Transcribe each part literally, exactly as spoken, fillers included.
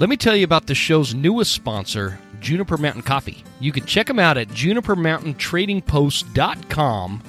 Let me tell you about the show's newest sponsor, Juniper Mountain Coffee. You can check them out at juniper mountain trading post dot com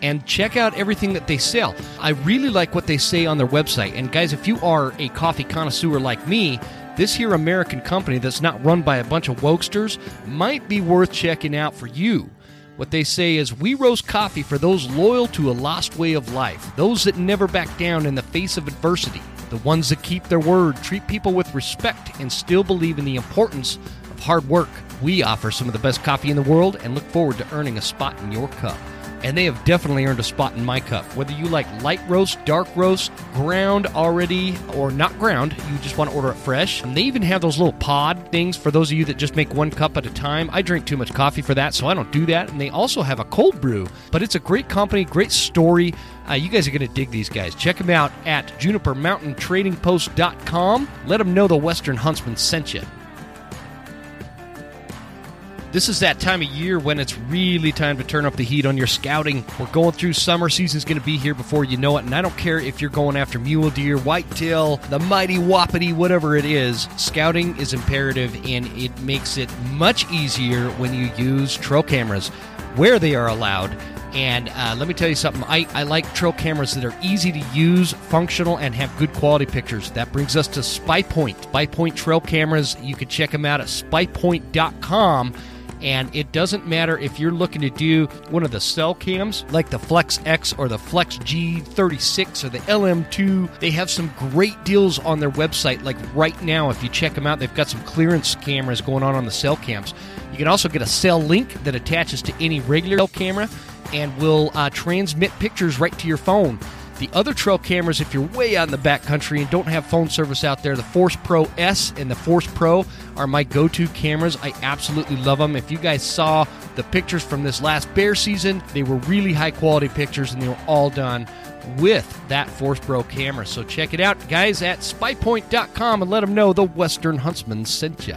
and check out everything that they sell. I really like what they say on their website. And guys, if you are a coffee connoisseur like me, this here American company that's not run by a bunch of wokesters might be worth checking out for you. What they say is, we roast coffee for those loyal to a lost way of life, those that never back down in the face of adversity, the ones that keep their word, treat people with respect, and still believe in the importance of hard work. We offer some of the best coffee in the world and look forward to earning a spot in your cup. And they have definitely earned a spot in my cup. Whether you like light roast, dark roast, ground already, or not ground, you just want to order it fresh. And they even have those little pod things for those of you that just make one cup at a time. I drink too much coffee for that, so I don't do that. And they also have a cold brew. But it's a great company, great story. Uh, you guys are going to dig these guys. Check them out at juniper mountain trading post dot com. Let them know the Western Huntsman sent you. This is that time of year when it's really time to turn up the heat on your scouting. We're going through summer. Season's going to be here before you know it, and I don't care if you're going after mule deer, whitetail, the mighty wapiti, whatever it is. Scouting is imperative, and it makes it much easier when you use trail cameras where they are allowed. And uh, let me tell you something, I, I like trail cameras that are easy to use, functional, and have good quality pictures. That brings us to SpyPoint. SpyPoint trail cameras, you can check them out at spy point dot com. And it doesn't matter if you're looking to do one of the cell cams, like the Flex X or the Flex G thirty-six or the L M two. They have some great deals on their website. Like right now, if you check them out, they've got some clearance cameras going on on the cell cams. You can also get a cell link that attaches to any regular cell camera and will uh, transmit pictures right to your phone. The other trail cameras, if you're way out in the backcountry and don't have phone service out there, the Force Pro S and the Force Pro are my go-to cameras. I absolutely love them. If you guys saw the pictures from this last bear season, they were really high-quality pictures, and they were all done with that Force Pro camera. So check it out, guys, at spy point dot com, and let them know the Western Huntsman sent ya.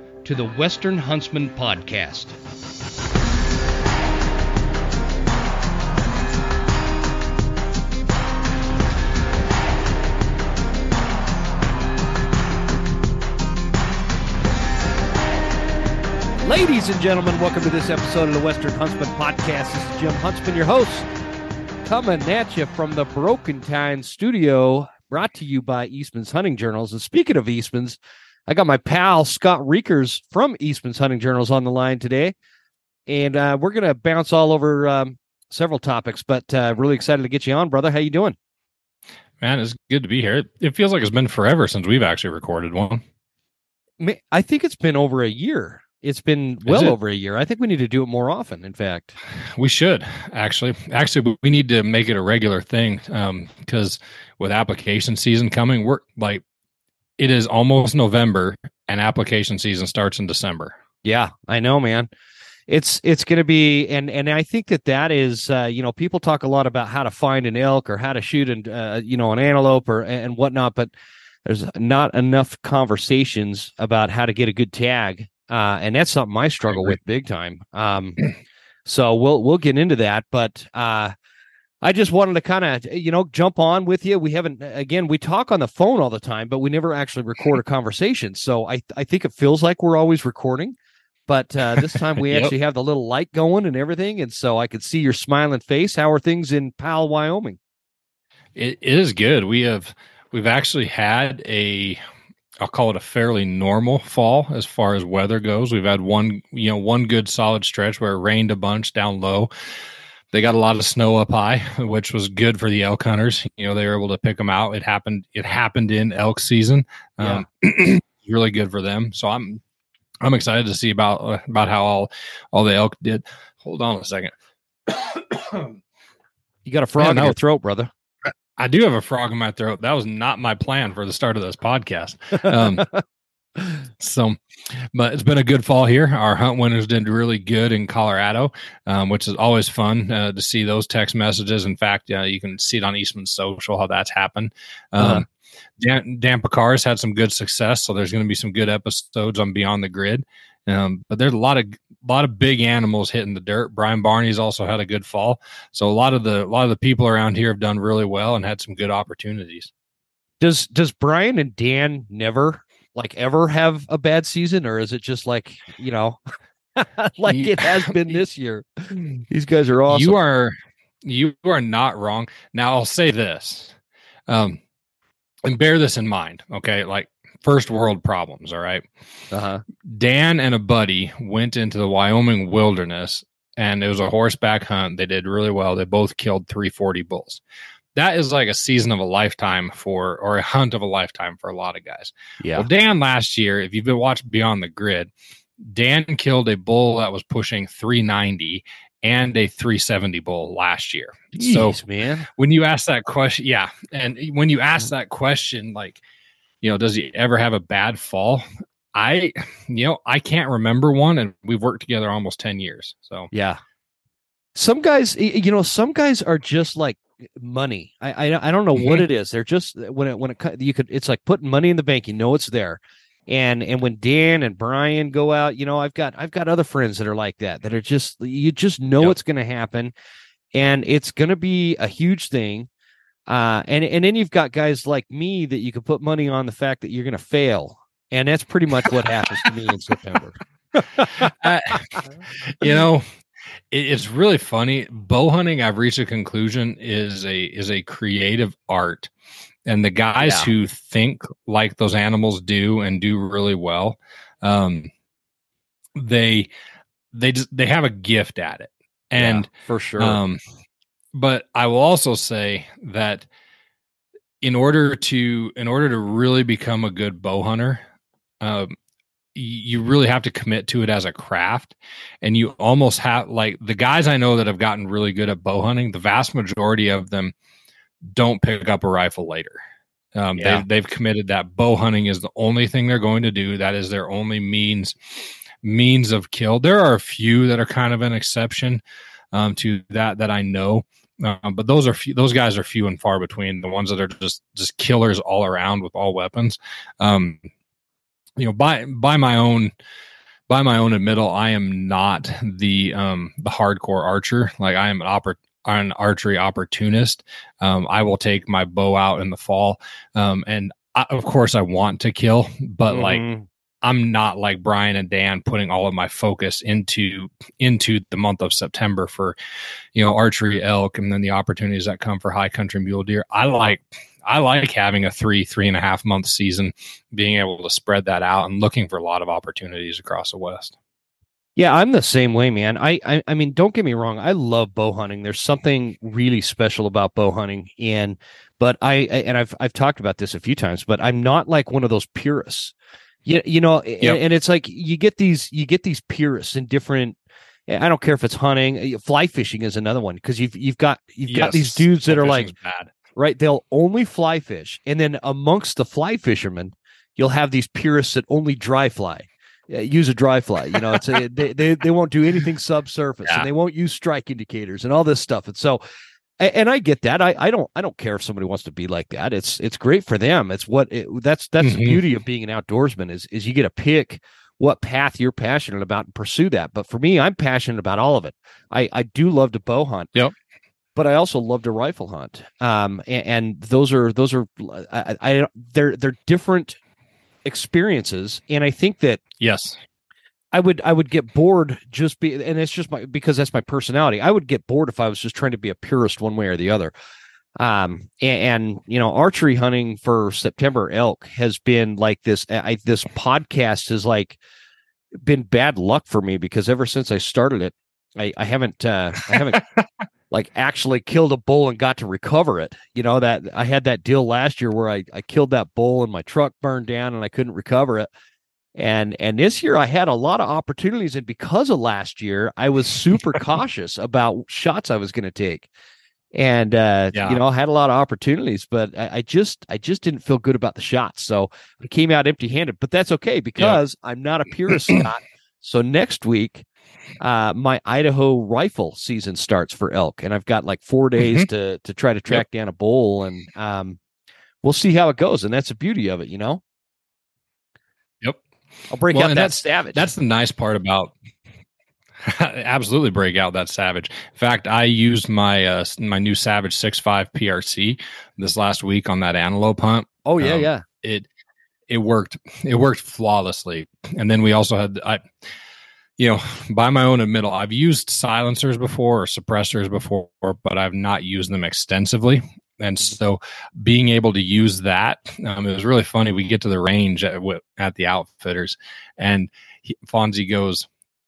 to the Western Huntsman Podcast. Ladies and gentlemen, welcome to this episode of the Western Huntsman Podcast. This is Jim Huntsman, your host, coming at you from the Broken Tine studio, brought to you by Eastman's Hunting Journals. And speaking of Eastman's, I got my pal, Scott Reekers from Eastman's Hunting Journals on the line today, and uh, we're going to bounce all over um, several topics, but uh, really excited to get you on, brother. How you doing? Man, it's good to be here. It feels like it's been forever since we've actually recorded one. I think it's been over a year. It's been well it? over a year. I think we need to do it more often, in fact. We should, actually. Actually, we need to make it a regular thing, because um, with application season coming, we're like, it is almost November, and application season starts in December. Yeah, I know, man. It's it's going to be, and and I think that that is, uh, you know, people talk a lot about how to find an elk or how to shoot an, uh, you know, an antelope or and whatnot, but there's not enough conversations about how to get a good tag, uh, and that's something I struggle with big time. Um, so we'll we'll get into that, but. Uh, I just wanted to kind of, you know, jump on with you. We haven't, again, we talk on the phone all the time, but we never actually record a conversation. So I I think it feels like we're always recording, but uh, this time we yep. actually have the little light going and everything. And so I could see your smiling face. How are things in Powell, Wyoming? It is good. We have, we've actually had a, I'll call it a fairly normal fall as far as weather goes. We've had one, you know, one good solid stretch where it rained a bunch down low. They got a lot of snow up high, which was good for the elk hunters. You know, they were able to pick them out. It happened. It happened in elk season. Um, yeah. Really good for them. So I'm, I'm excited to see about uh, about how all, all the elk did. Hold on a second. You got a frog in your throat, brother. I do have a frog in my throat. That was not my plan for the start of this podcast. Um, so, but it's been a good fall here. Our hunt winners did really good in Colorado, um, which is always fun uh, to see those text messages. In fact, uh, you can see it on Eastman's social, how that's happened. Um, uh-huh. Dan, Dan Picard's had some good success. So there's going to be some good episodes on Beyond the Grid. Um, but there's a lot of a lot of big animals hitting the dirt. Brian Barney's also had a good fall. So a lot of the a lot of the people around here have done really well and had some good opportunities. Does does Brian and Dan never like ever have a bad season, or is it just like, you know, like it has been this year? These guys are awesome. You are you are not wrong. Now I'll say this. Um and bear this in mind, okay? Like first world problems, all right? Uh-huh. Dan and a buddy went into the Wyoming wilderness, and it was a horseback hunt. They did really well. They both killed three forty bulls. That is like a season of a lifetime for, or a hunt of a lifetime for a lot of guys. Yeah. Well, Dan last year, if you've been watching Beyond the Grid, Dan killed a bull that was pushing three ninety and a three seventy bull last year. Jeez, so man, when you ask that question, yeah. And when you ask that question, like, you know, does he ever have a bad fall? I, you know, I can't remember one, and we've worked together almost ten years. So, yeah. Some guys, you know, some guys are just like money. I, I, I don't know what it is. They're just, when it, when it, you could, it's like putting money in the bank, you know, it's there. And, and when Dan and Brian go out, you know, I've got, I've got other friends that are like that, that are just, you just know yep. It's going to happen, and it's going to be a huge thing. Uh, and, and then you've got guys like me that you can put money on the fact that you're going to fail. And that's pretty much what happens to me in September. uh, you know, it, it's really funny. Bow hunting, I've reached a conclusion, is a, is a creative art. And the guys yeah. who think like those animals do and do really well, um, they, they just, they have a gift at it. And yeah, for sure. Um, But I will also say that in order to in order to really become a good bow hunter, um, you really have to commit to it as a craft. And you almost have, like, the guys I know that have gotten really good at bow hunting, the vast majority of them don't pick up a rifle later. Um, yeah. they've, they've committed that bow hunting is the only thing they're going to do. That is their only means means of kill. There are a few that are kind of an exception um, to that that I know. Um, but those are few, those guys are few and far between, the ones that are just, just killers all around with all weapons. Um, you know, by, by my own, by my own admittal, I am not the, um, the hardcore archer. Like, I am an oper- an archery opportunist. Um, I will take my bow out in the fall. Um, and I, of course I want to kill, but mm-hmm. like, I'm not like Brian and Dan putting all of my focus into into the month of September for, you know, archery, elk, and then the opportunities that come for high country mule deer. I like I like having a three, three and a half month season, being able to spread that out and looking for a lot of opportunities across the West. Yeah, I'm the same way, man. I, I, I mean, don't get me wrong. I love bow hunting. There's something really special about bow hunting. And but I and I've I've talked about this a few times, but I'm not like one of those purists. You, you know, yep. and, and it's like you get these you get these purists in different. I don't care if it's hunting. Fly fishing is another one, because you've you've got you've yes. got these dudes that fly are like bad. Right. They'll only fly fish, and then amongst the fly fishermen, you'll have these purists that only dry fly, use a dry fly. You know, it's a, they, they they won't do anything subsurface, yeah. and they won't use strike indicators and all this stuff. And so, and I get that. I, I don't I don't care if somebody wants to be like that. It's it's great for them. It's what it, that's that's mm-hmm. the beauty of being an outdoorsman is is you get to pick what path you're passionate about and pursue that. But for me, I'm passionate about all of it. I, I do love to bow hunt. Yep. But I also love to rifle hunt. Um, and, and those are those are I, I they're they're different experiences. And I think that yes. I would I would get bored just be and it's just my because that's my personality. I would get bored if I was just trying to be a purist one way or the other. Um, and, and you know, archery hunting for September elk has been like this. I, this podcast has like been bad luck for me, because ever since I started it, I I haven't uh, I haven't like actually killed a bull and got to recover it. You know, that I had that deal last year where I I killed that bull and my truck burned down and I couldn't recover it. And and this year I had a lot of opportunities, and because of last year, I was super cautious about shots I was going to take. And, uh, yeah. you know, I had a lot of opportunities, but I, I just, I just didn't feel good about the shots. So I came out empty handed, but that's okay because yeah. I'm not a purist, Scott. So next week, uh, my Idaho rifle season starts for elk, and I've got like four days mm-hmm. to, to try to track yep. down a bull, and, um, we'll see how it goes. And that's the beauty of it, you know? Yep. I'll break well, out that that's, Savage. That's the nice part about absolutely break out that Savage. In fact, I used my uh, my new Savage six point five P R C this last week on that antelope hunt. Oh yeah, um, yeah. It it worked. It worked flawlessly. And then we also had I, you know, by my own admittal, I've used silencers before or suppressors before, but I've not used them extensively. And so being able to use that, um, it was really funny. We get to the range at, at the outfitters, and he, Fonzie goes,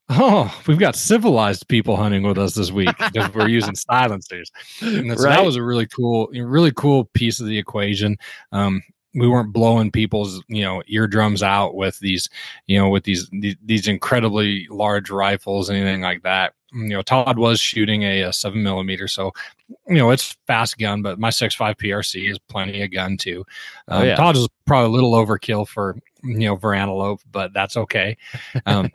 "Oh, we've got civilized people hunting with us this week because we're using silencers." And right. So that was a really cool, really cool piece of the equation. Um, we weren't blowing people's, you know, eardrums out with these, you know, with these, these, these incredibly large rifles, anything like that. You know, Todd was shooting a, a seven millimeter, so you know it's fast gun. But my six point five P R C is plenty of gun too. Um, oh, yeah. Todd was probably a little overkill for you know for antelope, but that's okay. Um,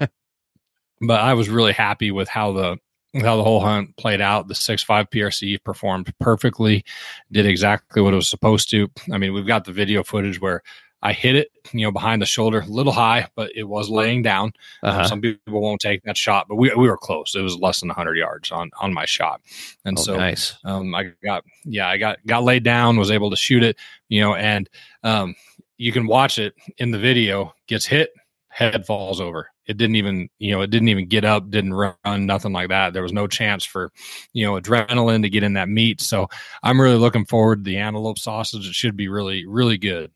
but I was really happy with how the how the whole hunt played out. The six point five P R C performed perfectly, did exactly what it was supposed to. I mean, we've got the video footage where I hit it, you know, behind the shoulder, a little high, but it was laying down. Uh-huh. Um, some people won't take that shot, but we we were close. It was less than one hundred yards on on my shot, and oh, so nice. um, I got yeah, I got got laid down, was able to shoot it, you know, and um, you can watch it in the video. Gets hit, head falls over. It didn't even, you know, it didn't even get up, didn't run, nothing like that. There was no chance for, you know, adrenaline to get in that meat. So I'm really looking forward to the antelope sausage. It should be really, really good.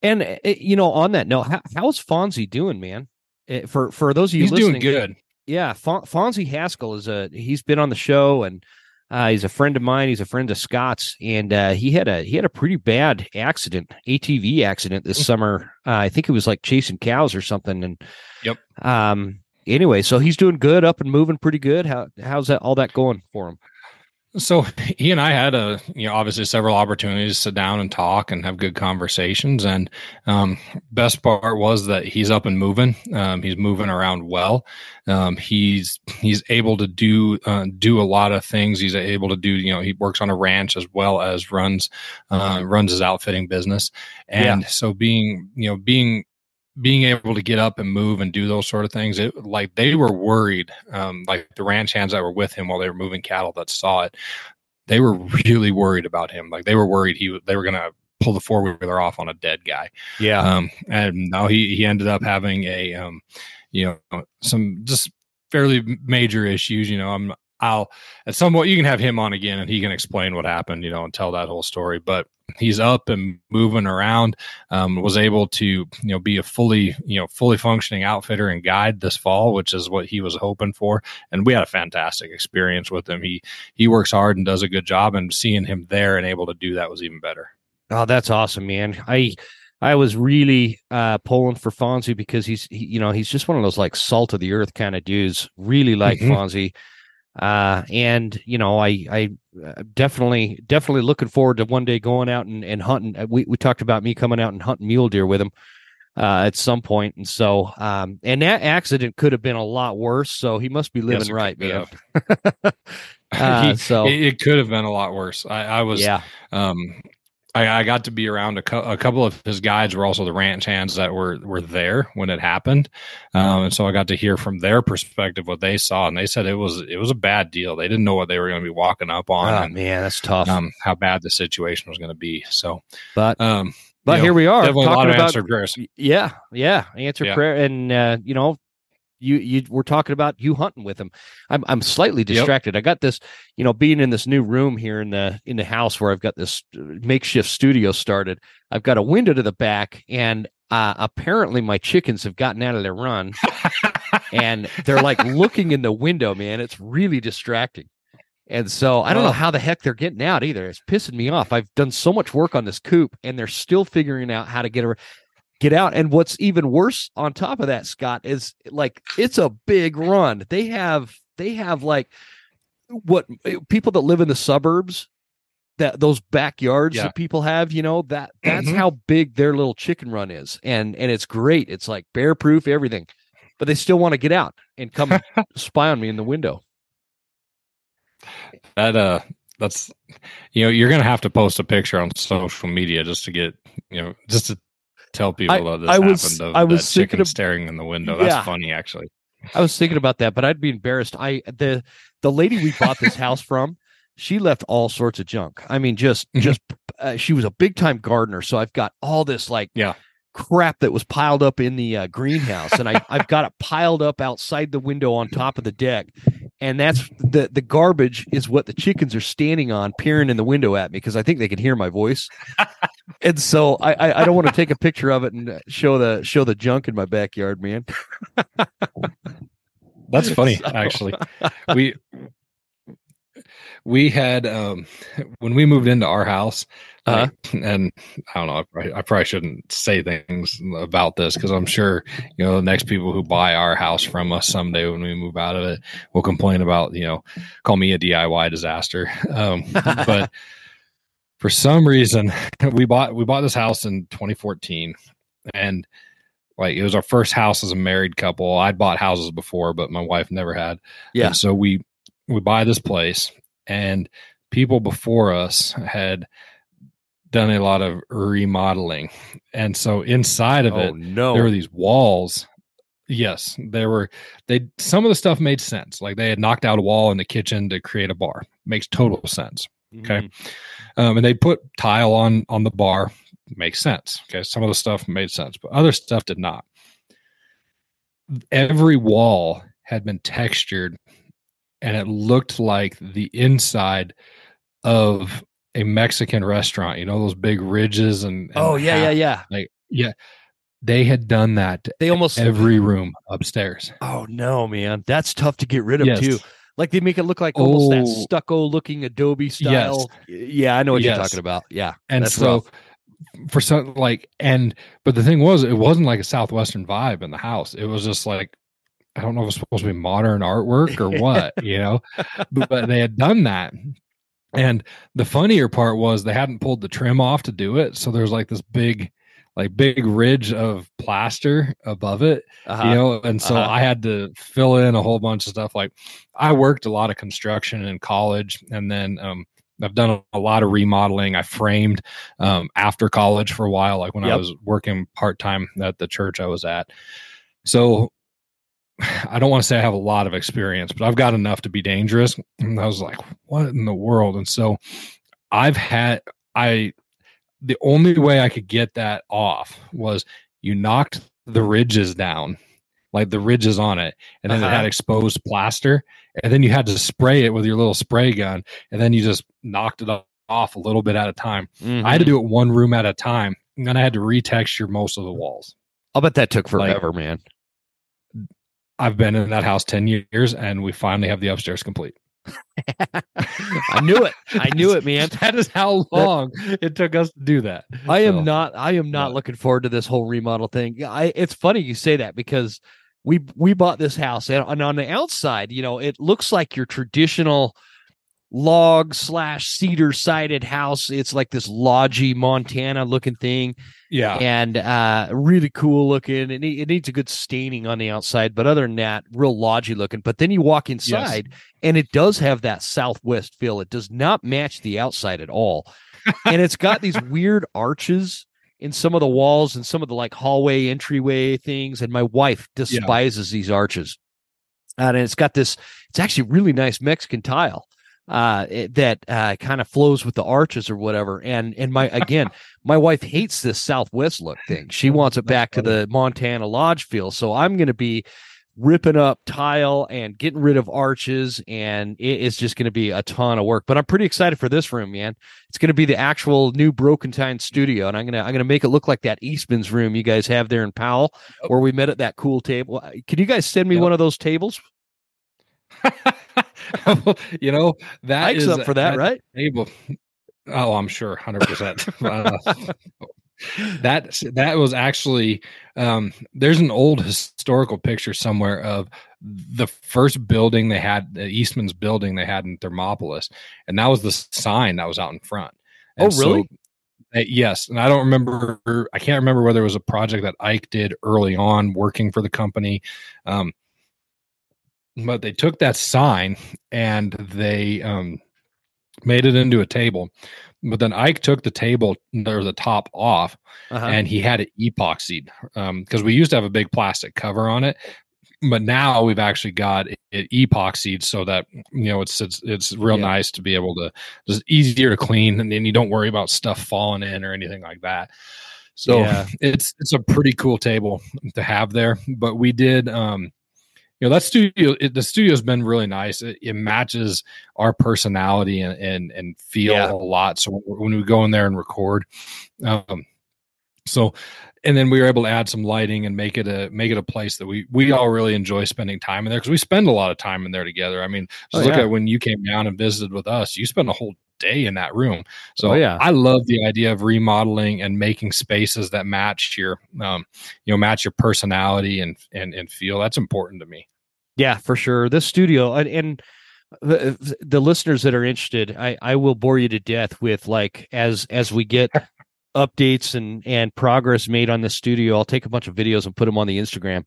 And, you know, on that note, how, how's Fonzie doing, man? For for those of you he's listening, he's doing good. Yeah, Fon- Fonzie Haskell is a he's been on the show, and uh, he's a friend of mine. He's a friend of Scott's, and uh, he had a he had a pretty bad accident, A T V accident this summer. Uh, I think it was like chasing cows or something. And yep. Um. Anyway, so he's doing good, up and moving pretty good. How how's that all that going for him? So he and I had a, you know, obviously several opportunities to sit down and talk and have good conversations. And um, best part was that he's up and moving. Um, he's moving around well. Um, he's he's able to do uh, do a lot of things. He's able to do, you know, he works on a ranch as well as runs uh, runs his outfitting business. And yeah. so being you know being. being able to get up and move and do those sort of things, it, like they were worried, um, like the ranch hands that were with him while they were moving cattle that saw it, they were really worried about him. Like they were worried he they were going to pull the four wheeler off on a dead guy. Yeah. Um, and now he, he ended up having a, um, you know, some just fairly major issues. You know, I'm, I'll at some point you can have him on again and he can explain what happened, you know, and tell that whole story. But he's up and moving around, um, was able to, you know, be a fully, you know, fully functioning outfitter and guide this fall, which is what he was hoping for. And we had a fantastic experience with him. He, he works hard and does a good job, and seeing him there and able to do that was even better. Oh, that's awesome, man. I, I was really uh, pulling for Fonzie because he's, he, you know, he's just one of those like salt of the earth kind of dudes. Really like mm-hmm. Fonzie. Uh, and you know, I, I definitely, definitely looking forward to one day going out and, and hunting. We, we talked about me coming out and hunting mule deer with him, uh, at some point. And so, um, and that accident could have been a lot worse. So he must be living yes, right, man. uh, he, so it, it could have been a lot worse. I, I was, yeah. um, I, I got to be around a, co- a couple of his guides were also the ranch hands that were, were there when it happened. Um, and so I got to hear from their perspective what they saw, and they said it was it was a bad deal. They didn't know what they were going to be walking up on. Oh, and, man, that's tough. Um, how bad the situation was going to be. So, but um, but you know, here we are talking a lot of about answered prayers. Yeah, yeah, answer yeah. prayer, and uh, you know. You you we're talking about you hunting with him. I'm I'm slightly distracted. Yep. I got this, you know, being in this new room here in the in the house where I've got this makeshift studio started. I've got a window to the back, and uh, apparently my chickens have gotten out of their run, and they're like looking in the window, man. It's really distracting, and so I don't know how the heck they're getting out either. It's pissing me off. I've done so much work on this coop, and they're still figuring out how to get around. get out. And what's even worse on top of that, Scott, is like, it's a big run. They have, they have like what people that live in the suburbs, that those backyards yeah. that people have, you know, that that's mm-hmm. how big their little chicken run is. And, and it's great. It's like bear proof, everything, but they still want to get out and come spy on me in the window. That, uh, that's, you know, you're going to have to post a picture on social media just to get, you know, just to tell people I, that this I happened. Was, of I was chicken of, staring in the window. Yeah. That's funny, actually. I was thinking about that, but I'd be embarrassed. I, the, the lady we bought this house from, she left all sorts of junk. I mean, just, just, uh, she was a big time gardener. So I've got all this like yeah. crap that was piled up in the uh, greenhouse, and I, I've got it piled up outside the window on top of the deck. And that's the, the garbage is what the chickens are standing on, peering in the window at me, because I think they can hear my voice. And so I, I, I don't want to take a picture of it and show the, show the junk in my backyard, man. That's funny. So. Actually, we, we had, um, when we moved into our house, uh-huh. like, and I don't know, I probably, I probably shouldn't say things about this, because I'm sure, you know, the next people who buy our house from us someday when we move out of it will complain about, you know, call me a D I Y disaster. Um, but for some reason, we bought, we bought this house in twenty fourteen, and like, it was our first house as a married couple. I'd bought houses before, but my wife never had. Yeah. And so we, we buy this place, and people before us had done a lot of remodeling. And so inside of it, oh, no. there were these walls. Yes, there were, they, some of the stuff made sense. Like, they had knocked out a wall in the kitchen to create a bar. Makes total sense. Okay. Mm-hmm. Um, and they put tile on, on the bar. Makes sense. Okay. Some of the stuff made sense, but other stuff did not. Every wall had been textured, and it looked like the inside of a Mexican restaurant, you know, those big ridges and, and oh yeah, half, yeah, yeah. Like, yeah. They had done that to they almost every room upstairs. Oh no, man. That's tough to get rid of yes. too. Like, they make it look like oh, almost that stucco looking adobe style. Yes. Yeah, I know what yes. you're talking about. Yeah. And that's so rough. For some like and but the thing was, it wasn't like a Southwestern vibe in the house. It was just like, I don't know if it's supposed to be modern artwork or what, you know, but, but they had done that. And the funnier part was, they hadn't pulled the trim off to do it. So there's like this big, like big ridge of plaster above it, uh-huh. you know? And so uh-huh. I had to fill in a whole bunch of stuff. Like, I worked a lot of construction in college, and then, um, I've done a lot of remodeling. I framed um, after college for a while, like when yep. I was working part-time at the church I was at. So I don't want to say I have a lot of experience, but I've got enough to be dangerous. And I was like, what in the world? And so I've had, I, the only way I could get that off was you knocked the ridges down, like the ridges on it. And then uh-huh. it had exposed plaster. And then you had to spray it with your little spray gun. And then you just knocked it off a little bit at a time. Mm-hmm. I had to do it one room at a time. And then I had to retexture most of the walls. I'll bet that took forever, like, man. I've been in that house ten years, and we finally have the upstairs complete. I knew it. I knew it, man. That is how long that, it took us to do that. I so, am not, I am not but. looking forward to this whole remodel thing. I, it's funny you say that, because we, we bought this house, and, and on the outside, you know, it looks like your traditional log slash cedar sided house. It's like this lodgy Montana looking thing. Yeah. And uh, really cool looking. It, need, it needs a good staining on the outside, but other than that, real lodgy looking. But then you walk inside yes. and it does have that Southwest feel. It does not match the outside at all. And it's got these weird arches in some of the walls and some of the like hallway entryway things. And my wife despises yeah. these arches. And it's got this, it's actually really nice Mexican tile. Uh, it, that uh, kind of flows with the arches or whatever. And and my again, my wife hates this Southwest look thing. She wants it back to the Montana lodge feel. So I'm going to be ripping up tile and getting rid of arches, and it is just going to be a ton of work. But I'm pretty excited for this room, man. It's going to be the actual new Broken Tine studio, and I'm gonna I'm gonna make it look like that Eastman's room you guys have there in Powell, where we met at that cool table. Can you guys send me yep. one of those tables? You know, that Mike's is up for that, that right? Table. Oh, I'm sure, one hundred percent. That that was actually um, there's an old historical picture somewhere of the first building they had, the Eastman's building they had in Thermopolis, and that was the sign that was out in front. And oh, really? So, uh, yes, and I don't remember. I can't remember whether it was a project that Ike did early on working for the company, um, but they took that sign and they um, made it into a table. But then Ike took the table, or the top off, uh-huh. and he had it epoxied because um, we used to have a big plastic cover on it, but now we've actually got it, it epoxied so that you know it's it's, it's real yeah. nice to be able to, just easier to clean, and then you don't worry about stuff falling in or anything like that. So yeah. it's it's a pretty cool table to have there. But we did. Um, You know, that studio, it, the studio's been really nice. It, it matches our personality and and, and feel yeah. a lot. So when we go in there and record, um, so and then we were able to add some lighting and make it a make it a place that we we all really enjoy spending time in there, because we spend a lot of time in there together. I mean, just oh, look yeah. at when you came down and visited with us, you spent a whole day in that room. So oh, yeah. I love the idea of remodeling and making spaces that match your, um, you know, match your personality and, and, and feel. That's important to me. Yeah, for sure. This studio and, and the, the listeners that are interested, I, I will bore you to death with, like, as, as we get updates and, and progress made on the studio, I'll take a bunch of videos and put them on the Instagram.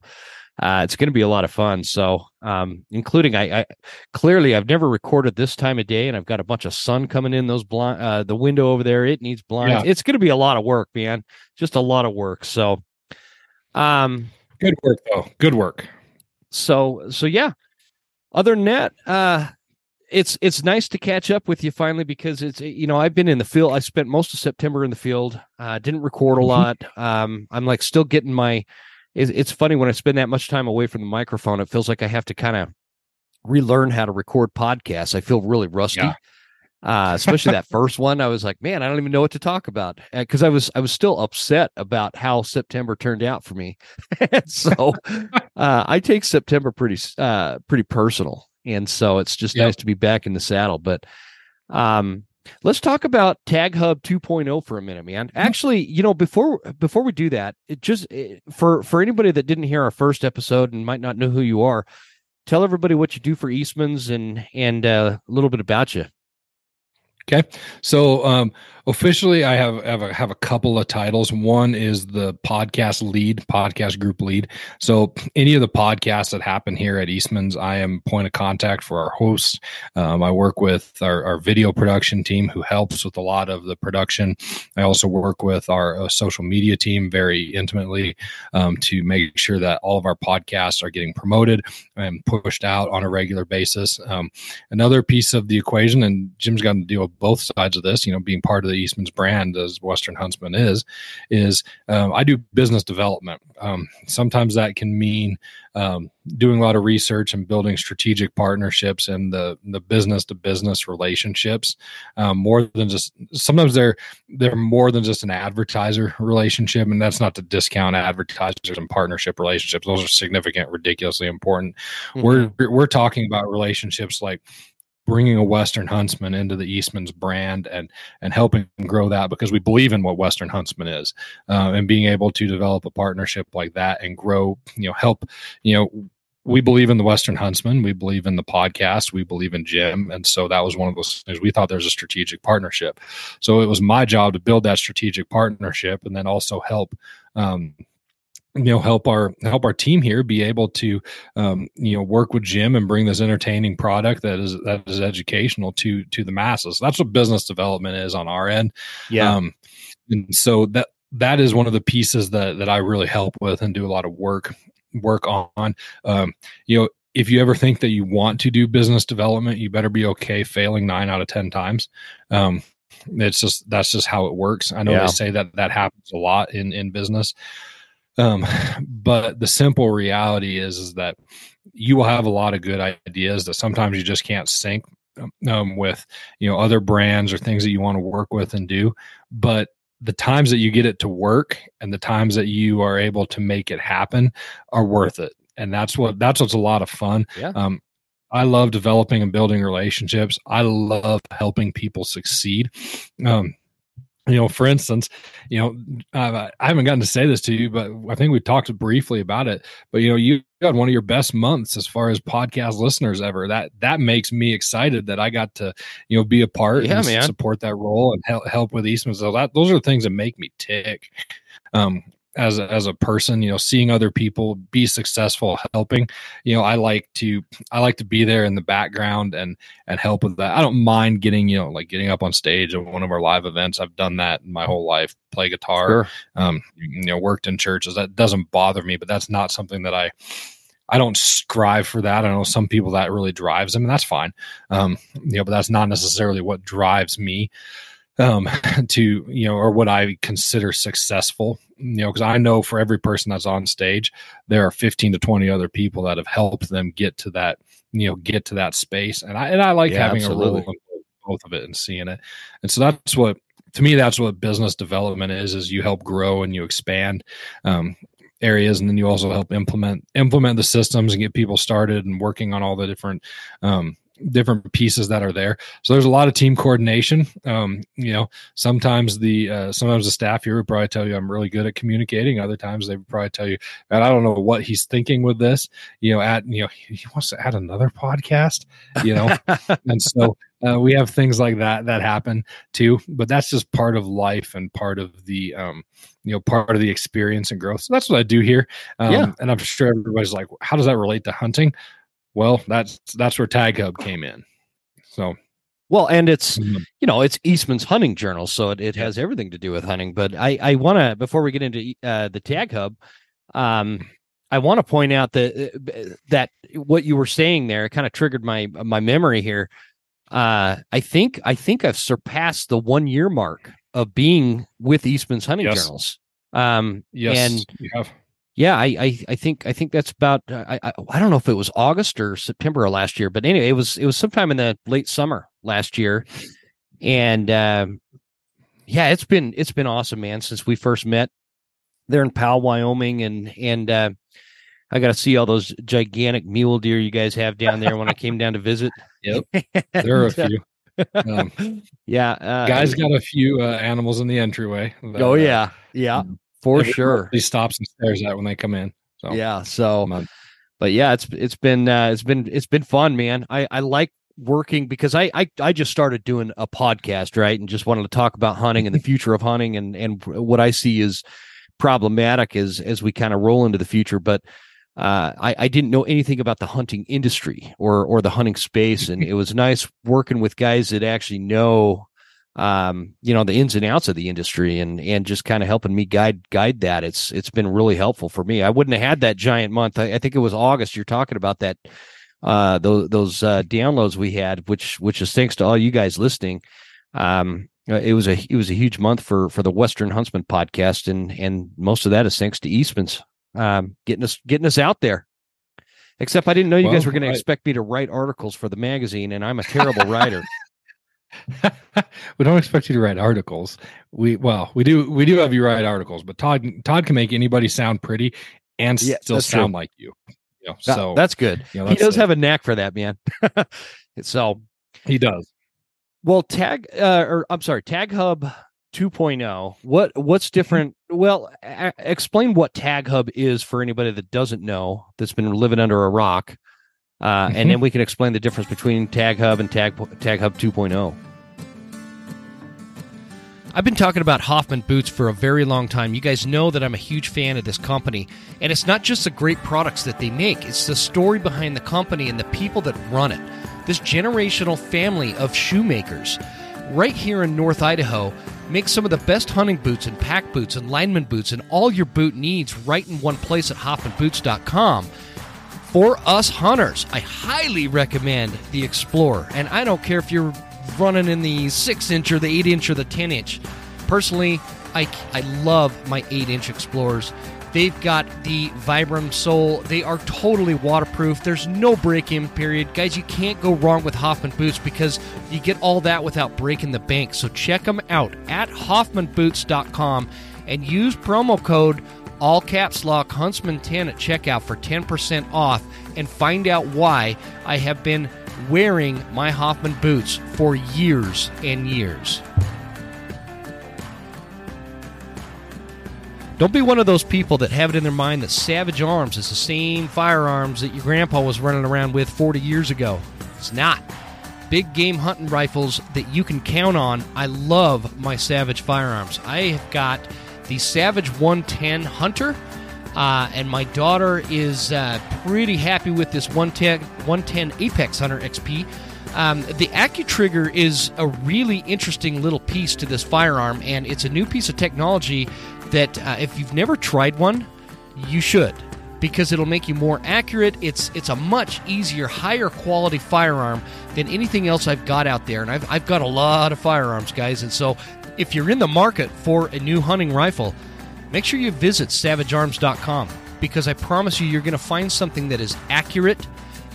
Uh, it's going to be a lot of fun. So, um, including I, I clearly I've never recorded this time of day, and I've got a bunch of sun coming in those blind, uh, the window over there. It needs blinds. Yeah. It's going to be a lot of work, man. Just a lot of work. So, um, good work though. Good work. So, so yeah. Other than that, uh, it's it's nice to catch up with you finally, because it's you know I've been in the field. I spent most of September in the field. Uh, didn't record a lot. Um, I'm like still getting my. It's funny when I spend that much time away from the microphone, it feels like I have to kind of relearn how to record podcasts. I feel really rusty, yeah. uh, especially that first one. I was like, man, I don't even know what to talk about, because I was I was still upset about how September turned out for me. So uh, I take September pretty uh, pretty personal, and so it's just yep. nice to be back in the saddle. But um, let's talk about TagHub two point oh for a minute, man. Actually, you know, before before we do that, it just it, for for anybody that didn't hear our first episode and might not know who you are, tell everybody what you do for Eastman's and and uh, a little bit about you. Okay, so um, officially, I have have a, have a couple of titles. One is the podcast lead, podcast group lead. So any of the podcasts that happen here at Eastman's, I am point of contact for our hosts. Um, I work with our, our video production team, who helps with a lot of the production. I also work with our uh, social media team very intimately um, to make sure that all of our podcasts are getting promoted and pushed out on a regular basis. Um, another piece of the equation, and Jim's got to deal with both sides of this, you know, being part of the Eastman's brand as Western Huntsman is, is um, I do business development. Um, sometimes that can mean um, doing a lot of research and building strategic partnerships and the the business to business relationships. Um, more than just sometimes they're they're more than just an advertiser relationship, and that's not to discount advertisers and partnership relationships. Those are significant, ridiculously important. Mm-hmm. We're we're talking about relationships like bringing a Western Huntsman into the Eastman's brand and and helping grow that, because we believe in what Western Huntsman is, uh, and being able to develop a partnership like that and grow, you know, help, you know, we believe in the Western Huntsman. We believe in the podcast. We believe in Jim. And so that was one of those things. We thought there's a strategic partnership. So it was my job to build that strategic partnership and then also help, um, you know, help our, help our team here be able to, um, you know, work with Jim and bring this entertaining product that is, that is educational to, to the masses. That's what business development is on our end. Yeah. Um, and so that, that is one of the pieces that, that I really help with and do a lot of work, work on. Um, you know, if you ever think that you want to do business development, you better be okay failing nine out of ten times. Um, it's just, that's just how it works. I know yeah. they say that that happens a lot in, in business. Um, but the simple reality is, is that you will have a lot of good ideas that sometimes you just can't sync um, with, you know, other brands or things that you want to work with and do. But the times that you get it to work and the times that you are able to make it happen are worth it. And that's what, that's, what's a lot of fun. Yeah. Um, I love developing and building relationships. I love helping people succeed. Um, you know, for instance, you know, uh, I haven't gotten to say this to you, but I think we talked briefly about it, but you know, you had one of your best months as far as podcast listeners ever. That, that makes me excited that I got to, you know, be a part yeah, and man. support that role and help, help with Eastman. So that, those are the things that make me tick. Um, as a, as a person, you know, seeing other people be successful, helping, you know, I like to, I like to be there in the background and, and help with that. I don't mind getting, you know, like getting up on stage at one of our live events. I've done that my whole life, play guitar, sure. um, you know, worked in churches. That doesn't bother me, but that's not something that I, I don't strive for that. I know some people that really drives them, and that's fine. Um, you know, but that's not necessarily what drives me. Um, to, you know, or what I consider successful, you know, because I know for every person that's on stage, there are fifteen to twenty other people that have helped them get to that, you know, get to that space. And I, and I like yeah, having absolutely. a role in both of it and seeing it. And so that's what, to me, that's what business development is, is you help grow and you expand, um, areas. And then you also help implement, implement the systems and get people started and working on all the different, um, different pieces that are there. So there's a lot of team coordination. Um, you know, sometimes the, uh, sometimes the staff here would probably tell you I'm really good at communicating. Other times they would probably tell you, and I don't know what he's thinking with this, you know, at, you know, he wants to add another podcast, you know? And so, uh, we have things like that, that happen too, but that's just part of life and part of the, um, you know, part of the experience and growth. So that's what I do here. Um, yeah. And I'm sure everybody's like, how does that relate to hunting? Well, that's that's where TagHub came in. So, well, and it's mm-hmm. you know, it's Eastman's Hunting Journals, so it, it has everything to do with hunting. But I I want to, before we get into uh, the TagHub, um, I want to point out that that what you were saying there kind of triggered my my memory here. Uh, I think I think I've surpassed the one year mark of being with Eastman's Hunting yes. Journals. Um, yes, and you have. Yeah, I, I, I think I think that's about I, I I don't know if it was August or September of last year, but anyway, it was it was sometime in the late summer last year, and um, yeah, it's been it's been awesome, man. Since we first met there in Powell, Wyoming, and and uh, I got to see all those gigantic mule deer you guys have down there when I came down to visit. Yep, there are a few. Um, yeah, uh, guys got a few uh, animals in the entryway. That, oh yeah, yeah. Um, For yeah, sure. He stops and stares at when they come in. So yeah. So, but yeah, it's, it's been, uh, it's been, it's been fun, man. I, I like working because I, I, I just started doing a podcast, right. And just wanted to talk about hunting and the future of hunting and, and what I see is problematic as, as we kind of roll into the future. But, uh, I, I didn't know anything about the hunting industry or, or the hunting space. And it was nice working with guys that actually know, um, you know, the ins and outs of the industry and, and just kind of helping me guide, guide that. It's, it's been really helpful for me. I wouldn't have had that giant month. I, I think it was August. You're talking about that, uh, those, those, uh, downloads we had, which, which is thanks to all you guys listening. Um, it was a, it was a huge month for, for the Western Huntsman podcast. And, and most of that is thanks to Eastman's, um, getting us, getting us out there. Except I didn't know you well, guys were going right. to expect me to write articles for the magazine, and I'm a terrible writer. We don't expect you to write articles. We well, we do we do have you write articles, but Todd Todd can make anybody sound pretty and yeah, still sound true. like you. you know, that, so that's good. You know, that's he does it. have a knack for that, man. So he does. Well, tag uh, or I'm sorry, TagHub two point oh. What what's different? Well, a- explain what TagHub is for anybody that doesn't know, that's been living under a rock. Uh, mm-hmm. And then we can explain the difference between TagHub and Tag TagHub two point oh. I've been talking about Hoffman Boots for a very long time. You guys know that I'm a huge fan of this company. And it's not just the great products that they make. It's the story behind the company and the people that run it. This generational family of shoemakers right here in North Idaho make some of the best hunting boots and pack boots and lineman boots and all your boot needs right in one place at hoffman boots dot com. For us hunters, I highly recommend the Explorer, and I don't care if you're running in the six inch or the eight inch or the ten inch. Personally, I, I love my eight inch Explorers. They've got the Vibram sole. They are totally waterproof. There's no break-in period. Guys, you can't go wrong with Hoffman Boots because you get all that without breaking the bank. So check them out at hoffman boots dot com and use promo code all caps lock Huntsman ten at checkout for ten percent off, and find out why I have been wearing my Hoffman boots for years and years. Don't be one of those people that have it in their mind that Savage Arms is the same firearms that your grandpa was running around with forty years ago. It's not. Big game hunting rifles that you can count on. I love my Savage firearms. I have got the Savage one ten Hunter, uh, and my daughter is uh, pretty happy with this one ten, one ten Apex Hunter X P. Um, the Accu-Trigger is a really interesting little piece to this firearm, and it's a new piece of technology that uh, if you've never tried one, you should, because it'll make you more accurate. It's it's a much easier, higher quality firearm than anything else I've got out there, and I've, I've got a lot of firearms, guys, and so if you're in the market for a new hunting rifle, make sure you visit savage arms dot com, because I promise you you're going to find something that is accurate,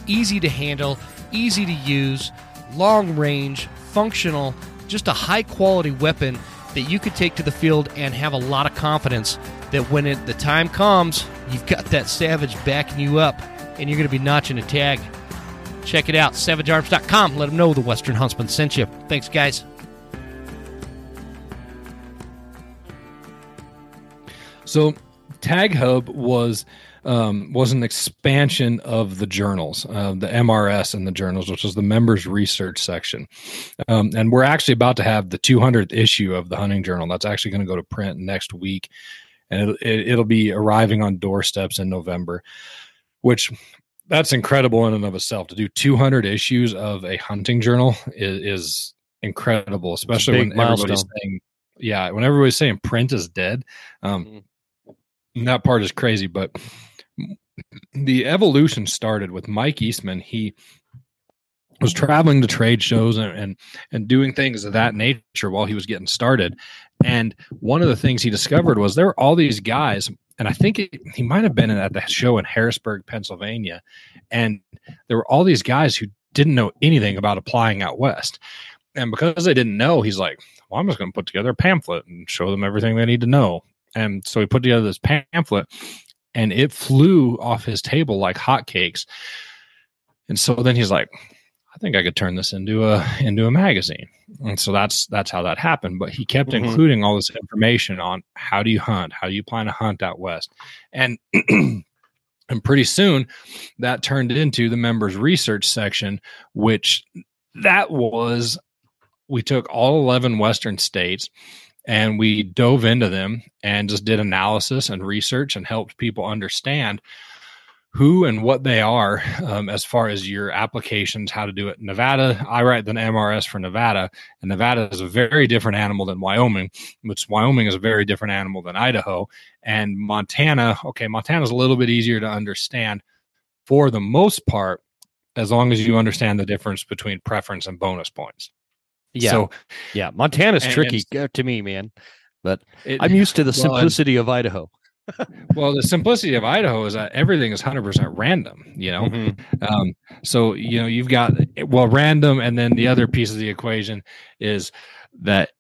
easy to handle, easy to use, long range, functional, just a high quality weapon that you could take to the field and have a lot of confidence that when it, the time comes, you've got that Savage backing you up and you're going to be notching a tag. Check it out, savage arms dot com. Let them know the Western Huntsman sent you. Thanks, guys. So TagHub was Um, was an expansion of the journals, uh, the M R S and the journals, which was the members research section. Um, and we're actually about to have the two hundredth issue of the hunting journal. That's actually going to go to print next week, and it, it, it'll be arriving on doorsteps in November, which that's incredible in and of itself. To do two hundred issues of a hunting journal is, is incredible, especially when milestone. everybody's saying, yeah, when everybody's saying print is dead. Um, mm-hmm. That part is crazy, but the evolution started with Mike Eastman. He was traveling to trade shows and, and and doing things of that nature while he was getting started. And one of the things he discovered was there were all these guys, and I think it, he might have been at the show in Harrisburg, Pennsylvania, and there were all these guys who didn't know anything about applying out west. And because they didn't know, he's like, well, I'm just going to put together a pamphlet and show them everything they need to know. And so he put together this pamphlet, and it flew off his table like hotcakes. And so then he's like, I think I could turn this into a into a magazine. And so that's that's how that happened. But he kept mm-hmm. including all this information on how do you hunt, how do you plan to hunt out west. And and pretty soon that turned into the members research section, which that was, we took all eleven Western states, and we dove into them and just did analysis and research and helped people understand who and what they are, um, as far as your applications, how to do it. Nevada, I write the M R S for Nevada, and Nevada is a very different animal than Wyoming, which Wyoming is a very different animal than Idaho. And Montana, okay, Montana is a little bit easier to understand for the most part, as long as you understand the difference between preference and bonus points. Yeah, so, yeah, Montana's and, tricky and, to me, man. But it, I'm used to the simplicity well, and, of Idaho. Well, the simplicity of Idaho is that everything is one hundred percent random, you know. Mm-hmm. Um, so, you know, you've got, well, random, and then the other piece of the equation is that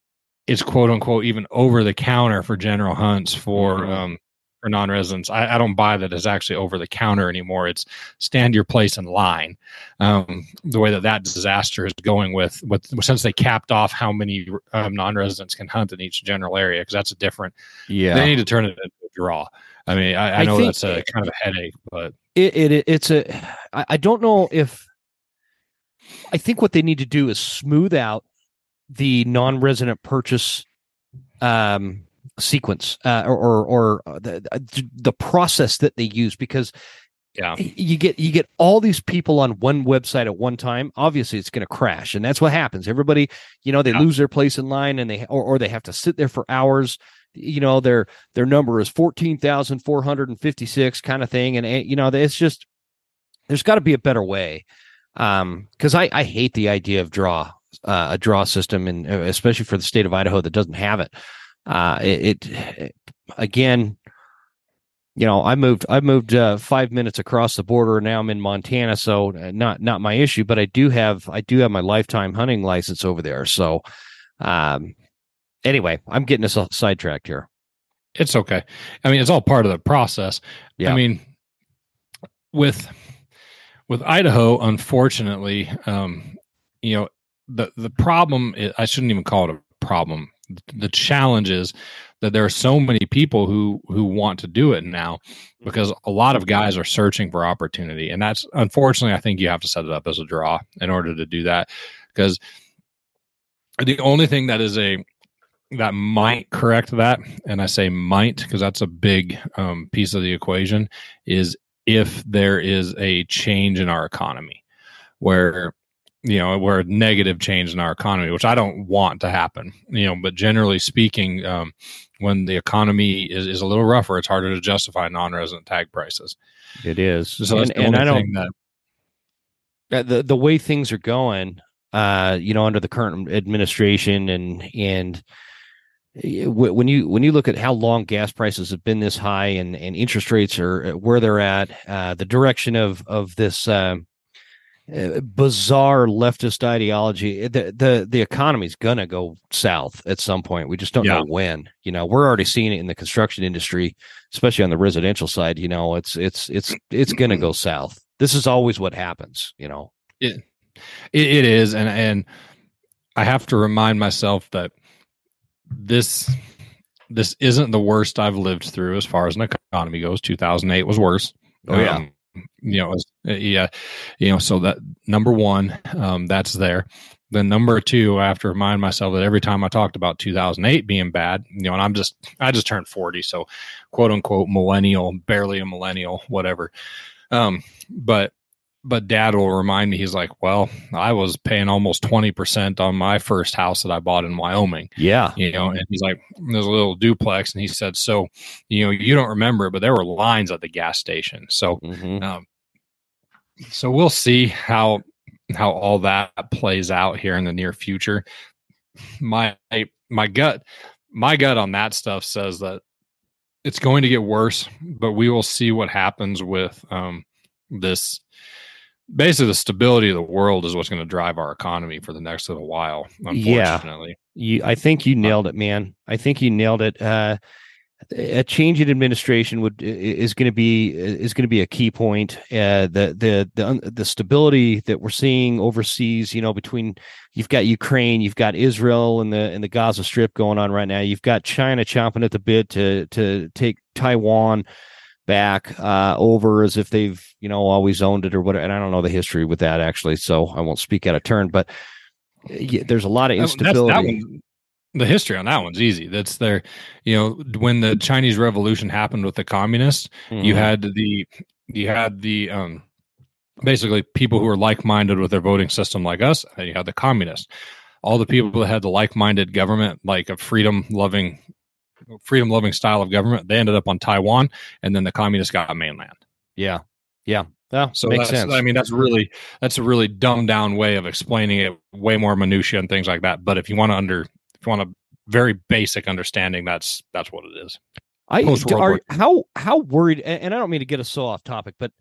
it's, quote, unquote, even over the counter for general hunts for mm-hmm. um, for non-residents. I, I don't buy that it's actually over the counter anymore. It's stand your place in line. Um, the way that that disaster is going with, with since they capped off how many um, non-residents can hunt in each general area, because that's a different. Yeah, they need to turn it into a draw. I mean, I, I, I know that's a kind of a headache, but it, it it's a. I, I don't know if. I think what they need to do is smooth out the non-resident purchase. Um. sequence uh, or or, or the, the process that they use, because yeah. you get you get all these people on one website at one time. Obviously it's going to crash, and that's what happens. Everybody, you know, they yeah. lose their place in line, and they or, or they have to sit there for hours. You know, their their number is fourteen thousand four hundred fifty-six kind of thing, and you know, it's just, there's got to be a better way, um because I I hate the idea of draw uh, a draw system, and especially for the state of Idaho that doesn't have it. Uh, it, it, again, you know, I moved, I moved, uh, five minutes across the border, and now I'm in Montana. So not, not my issue, but I do have, I do have my lifetime hunting license over there. So, um, anyway, I'm getting us sidetracked here. It's okay. I mean, it's all part of the process. Yeah. I mean, with, with Idaho, unfortunately, um, you know, the, the problem is, I shouldn't even call it a problem. the challenge is that there are so many people who who want to do it now, because a lot of guys are searching for opportunity. And that's, unfortunately, I think you have to set it up as a draw in order to do that, because the only thing that is a that might correct that, and I say might because that's a big um, piece of the equation, is if there is a change in our economy, where you know where a negative change in our economy, which I don't want to happen, you know. But generally speaking, um, when the economy is, is a little rougher, it's harder to justify non-resident tag prices. It is, so that's and, the and I don't. That, the the way things are going, uh, you know, under the current administration and and. When you when you look at how long gas prices have been this high and, and interest rates are where they're at, uh, the direction of of this uh, bizarre leftist ideology, the the, the economy is gonna go south at some point. We just don't yeah. know when. You know, we're already seeing it in the construction industry, especially on the residential side. You know, it's it's it's it's gonna go south. This is always what happens. You know, it it is, and and I have to remind myself that. This this isn't the worst I've lived through as far as an economy goes. two thousand eight was worse. Oh yeah, um, you know, yeah, you know. So that number one, um, that's there. Then number two, I have to remind myself that every time I talked about two thousand eight being bad, you know, and I'm just I just turned forty, so quote unquote millennial, barely a millennial, whatever. Um, but. But dad will remind me, he's like, well, I was paying almost twenty percent on my first house that I bought in Wyoming. Yeah. You know, and he's like, there's a little duplex. And he said, so, you know, you don't remember, but there were lines at the gas station. So, mm-hmm. um, so we'll see how, how all that plays out here in the near future. My, my gut, my gut on that stuff says that it's going to get worse, but we will see what happens with, um, this, basically, the stability of the world is what's going to drive our economy for the next little while, unfortunately. Yeah, you, I think you nailed it, man. I think you nailed it. Uh, a change in administration would is going to be is going to be a key point. Uh, the the the the stability that we're seeing overseas, you know, between you've got Ukraine, you've got Israel and the and the Gaza Strip going on right now. You've got China chomping at the bit to to take Taiwan back uh, over as if they've, you know, always owned it or whatever. And I don't know the history with that, actually, so I won't speak out of turn, but yeah, there's a lot of instability. That one, the history on that one's easy. That's their, you know, when the Chinese Revolution happened with the communists, mm-hmm. you had the, you had the, um, basically people who were like-minded with their voting system like us, and you had the communists. All the people that had the like-minded government, like a freedom-loving freedom-loving style of government, they ended up on Taiwan, and then the communists got mainland. Yeah, yeah, yeah. So makes that's, sense. I mean, that's really that's a really dumbed-down way of explaining it. Way more minutia and things like that. But if you want to under, if you want a very basic understanding, that's that's what it is. I are, how how worried, and I don't mean to get us so off topic, but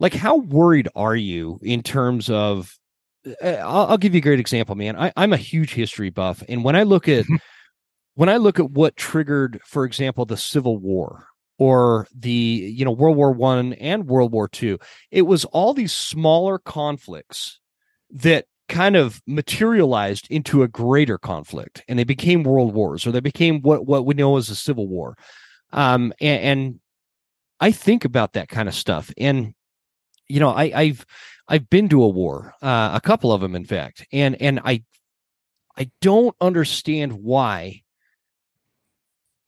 like, how worried are you in terms of? I'll, I'll give you a great example, man. I, I'm a huge history buff, and when I look at When I look at what triggered, for example, the Civil War or the, you know, World War One and World War Two, it was all these smaller conflicts that kind of materialized into a greater conflict, and they became world wars, or they became what, what we know as the Civil War. Um, and, and I think about that kind of stuff, and you know, I, I've I've been to a war, uh, a couple of them, in fact, and and I I don't understand why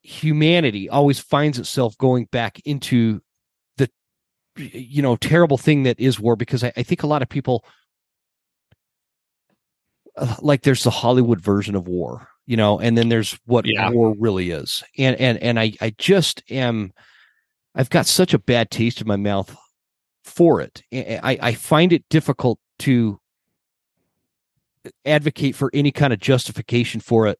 humanity always finds itself going back into the, you know, terrible thing that is war, because I, I think a lot of people, uh, like, there's the Hollywood version of war, you know, and then there's what yeah. war really is. And, and, and I, I just am, I've got such a bad taste in my mouth for it. I, I find it difficult to advocate for any kind of justification for it.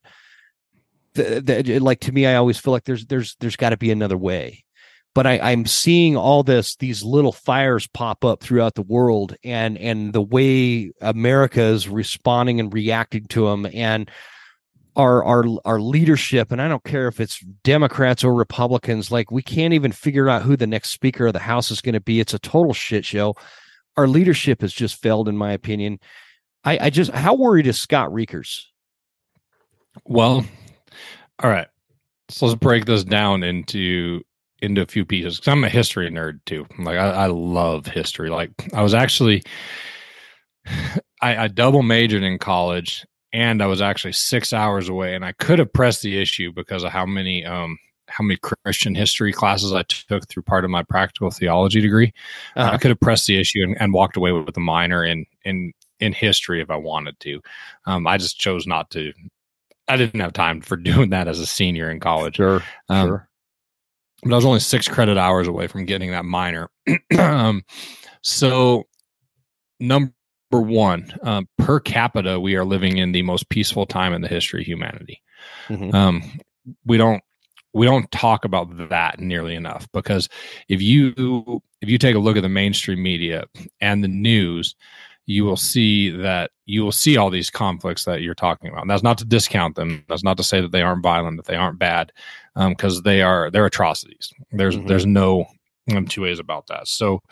The, the, like, to me, I always feel like there's there's there's got to be another way, but I, I'm seeing all this these little fires pop up throughout the world, and and the way America is responding and reacting to them, and our our our leadership, and I don't care if it's Democrats or Republicans, like, we can't even figure out who the next Speaker of the House is going to be. It's a total shit show. Our leadership has just failed, in my opinion. I, I just how worried is Scott Reekers? Well, All right. So let's break this down into into a few pieces, because I'm a history nerd too. Like I, I love history. Like I was actually, I, I double majored in college, and I was actually six hours away, and I could have pressed the issue because of how many um how many Christian history classes I took through part of my practical theology degree. Uh-huh. I could have pressed the issue and, and walked away with a minor in in in history if I wanted to. Um, I just chose not to. I didn't have time for doing that as a senior in college. Sure, um, sure. But I was only six credit hours away from getting that minor. um, so number one, um, per capita, we are living in the most peaceful time in the history of humanity. Mm-hmm. Um, we don't we don't talk about that nearly enough, because if you if you take a look at the mainstream media and the news, you will see that you will see all these conflicts that you're talking about. And that's not to discount them. That's not to say that they aren't violent, that they aren't bad, because um, they are they're atrocities. There's mm-hmm. there's no um, two ways about that. So,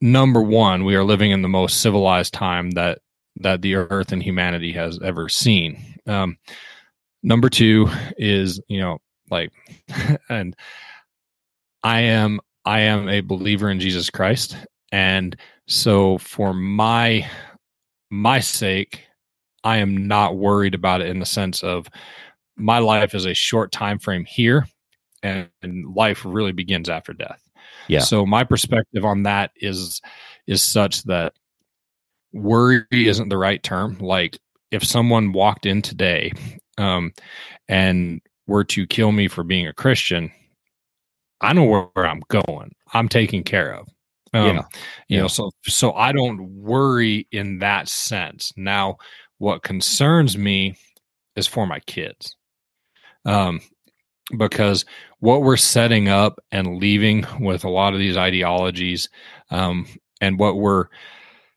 number one, we are living in the most civilized time that that the earth and humanity has ever seen. Um, number two is you know like, and I am I am a believer in Jesus Christ. And so for my my sake, I am not worried about it in the sense of my life is a short time frame here, and, and life really begins after death. Yeah. So my perspective on that is is such that worry isn't the right term. Like if someone walked in today um, and were to kill me for being a Christian, I know where, where I'm going. I'm taken care of. Um, yeah. You yeah. know, so, so I don't worry in that sense. Now, what concerns me is for my kids, um, because what we're setting up and leaving with a lot of these ideologies, um, and what we're,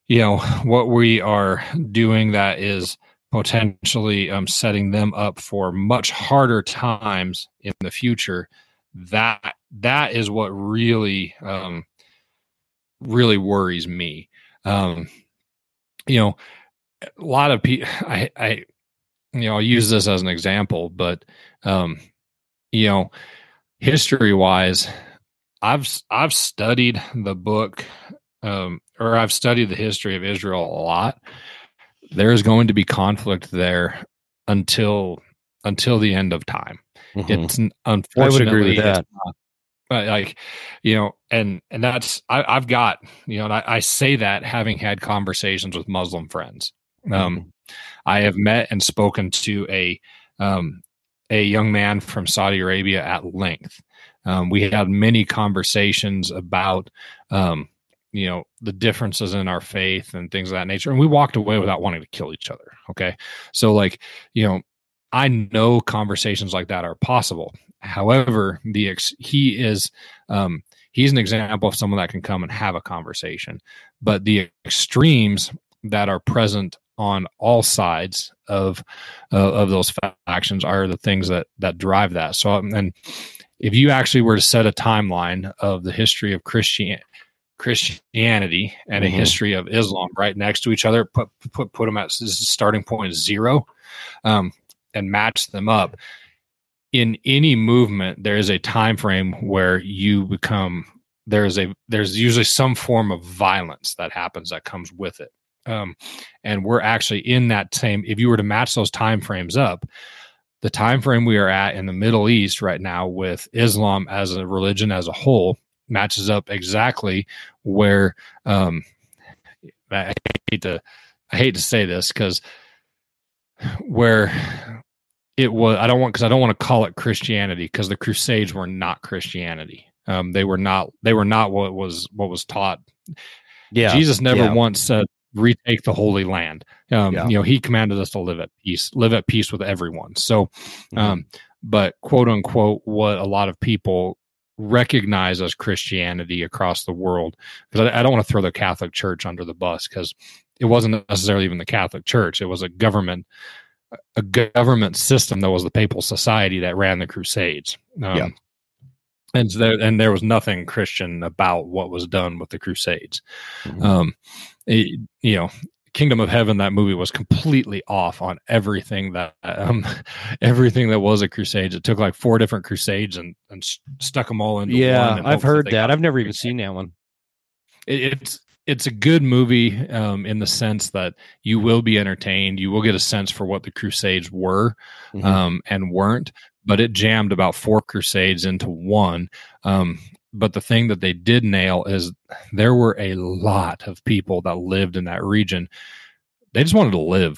you know, what we are doing that is potentially, um, setting them up for much harder times in the future. That, that is what really, um, really worries me. Um, you know, a lot of people, I, I, you know, I'll use this as an example, but, um, you know, history wise, I've, I've studied the book, um, or I've studied the history of Israel a lot. There's going to be conflict there until, until the end of time. Mm-hmm. It's unfortunately, I would agree with that. But like, you know, and, and that's, I, I've got, you know, and I, I say that having had conversations with Muslim friends. Um, mm-hmm. I have met and spoken to a, um, a young man from Saudi Arabia at length. Um, we had many conversations about, um, you know, the differences in our faith and things of that nature. And we walked away without wanting to kill each other. Okay. So like, you know, I know conversations like that are possible. However, the ex- he is um, he's an example of someone that can come and have a conversation. But the extremes that are present on all sides of uh, of those factions are the things that that drive that. So, and if you actually were to set a timeline of the history of Christian Christianity and mm-hmm. a history of Islam right next to each other, put put put them at this is starting point zero, um, and match them up. In any movement, there is a time frame where you become there is a there's usually some form of violence that happens that comes with it, um, and we're actually in that same. If you were to match those time frames up, the time frame we are at in the Middle East right now with Islam as a religion as a whole matches up exactly where um, I hate to I hate to say this because where. It was, I don't want, because I don't want to call it Christianity, because the Crusades were not Christianity. Um, they were not, they were not what was, what was taught. Yeah. Jesus never yeah. once said, retake the Holy Land. Um, yeah. You know, he commanded us to live at peace, live at peace with everyone. So, um, mm-hmm. but quote unquote, what a lot of people recognize as Christianity across the world, because I, I don't want to throw the Catholic Church under the bus, because it wasn't necessarily even the Catholic Church. It was a government a government system that was the Papal Society that ran the Crusades. Um, yeah. And there, and there was nothing Christian about what was done with the Crusades. Mm-hmm. Um, it, you know, Kingdom of Heaven, that movie was completely off on everything that um, everything that was a crusade. It took like four different crusades and and st- stuck them all into yeah, one. Yeah, I've heard that. that. I've never even seen that one. It, it's it's a good movie um, in the sense that you will be entertained. You will get a sense for what the crusades were mm-hmm. um, and weren't. But it jammed about four crusades into one. Um, but the thing that they did nail is there were a lot of people that lived in that region. They just wanted to live.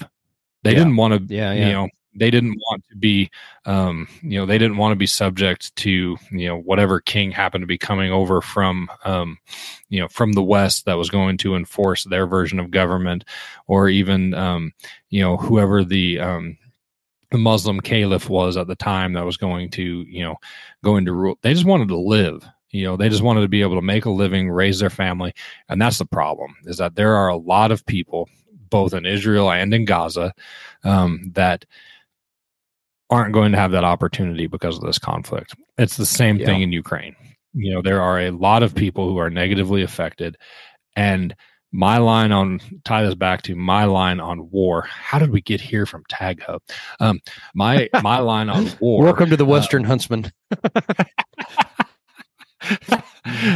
They yeah. didn't want to, yeah, yeah. you know, they didn't want to be, um, you know, they didn't want to be subject to, you know, whatever king happened to be coming over from, um, you know, from the West that was going to enforce their version of government, or even, um, you know, whoever the, um, the Muslim caliph was at the time that was going to, you know, go into rule. They just wanted to live, you know, they just wanted to be able to make a living, raise their family. And that's the problem, is that there are a lot of people, both in Israel and in Gaza, um, that aren't going to have that opportunity because of this conflict. It's the same yeah. thing in Ukraine. You know, there are a lot of people who are negatively affected. And my line on, tie this back to my line on war. How did we get here from TagHub? Um, my my line on war. Welcome to the Western uh, Huntsman.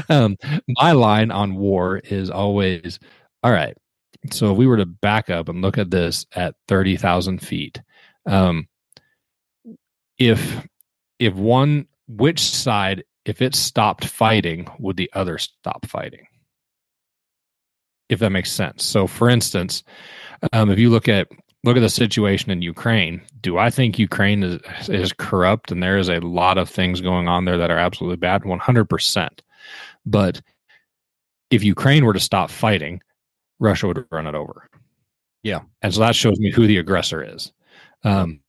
um, my line on war is always, all right, so if we were to back up and look at this at thirty thousand feet, um, if if one, which side, if it stopped fighting, would the other stop fighting? If that makes sense. So, for instance, um, if you look at look at the situation in Ukraine, do I think Ukraine is, is corrupt and there is a lot of things going on there that are absolutely bad? one hundred percent. But if Ukraine were to stop fighting, Russia would run it over. Yeah. And so that shows me who the aggressor is. Um,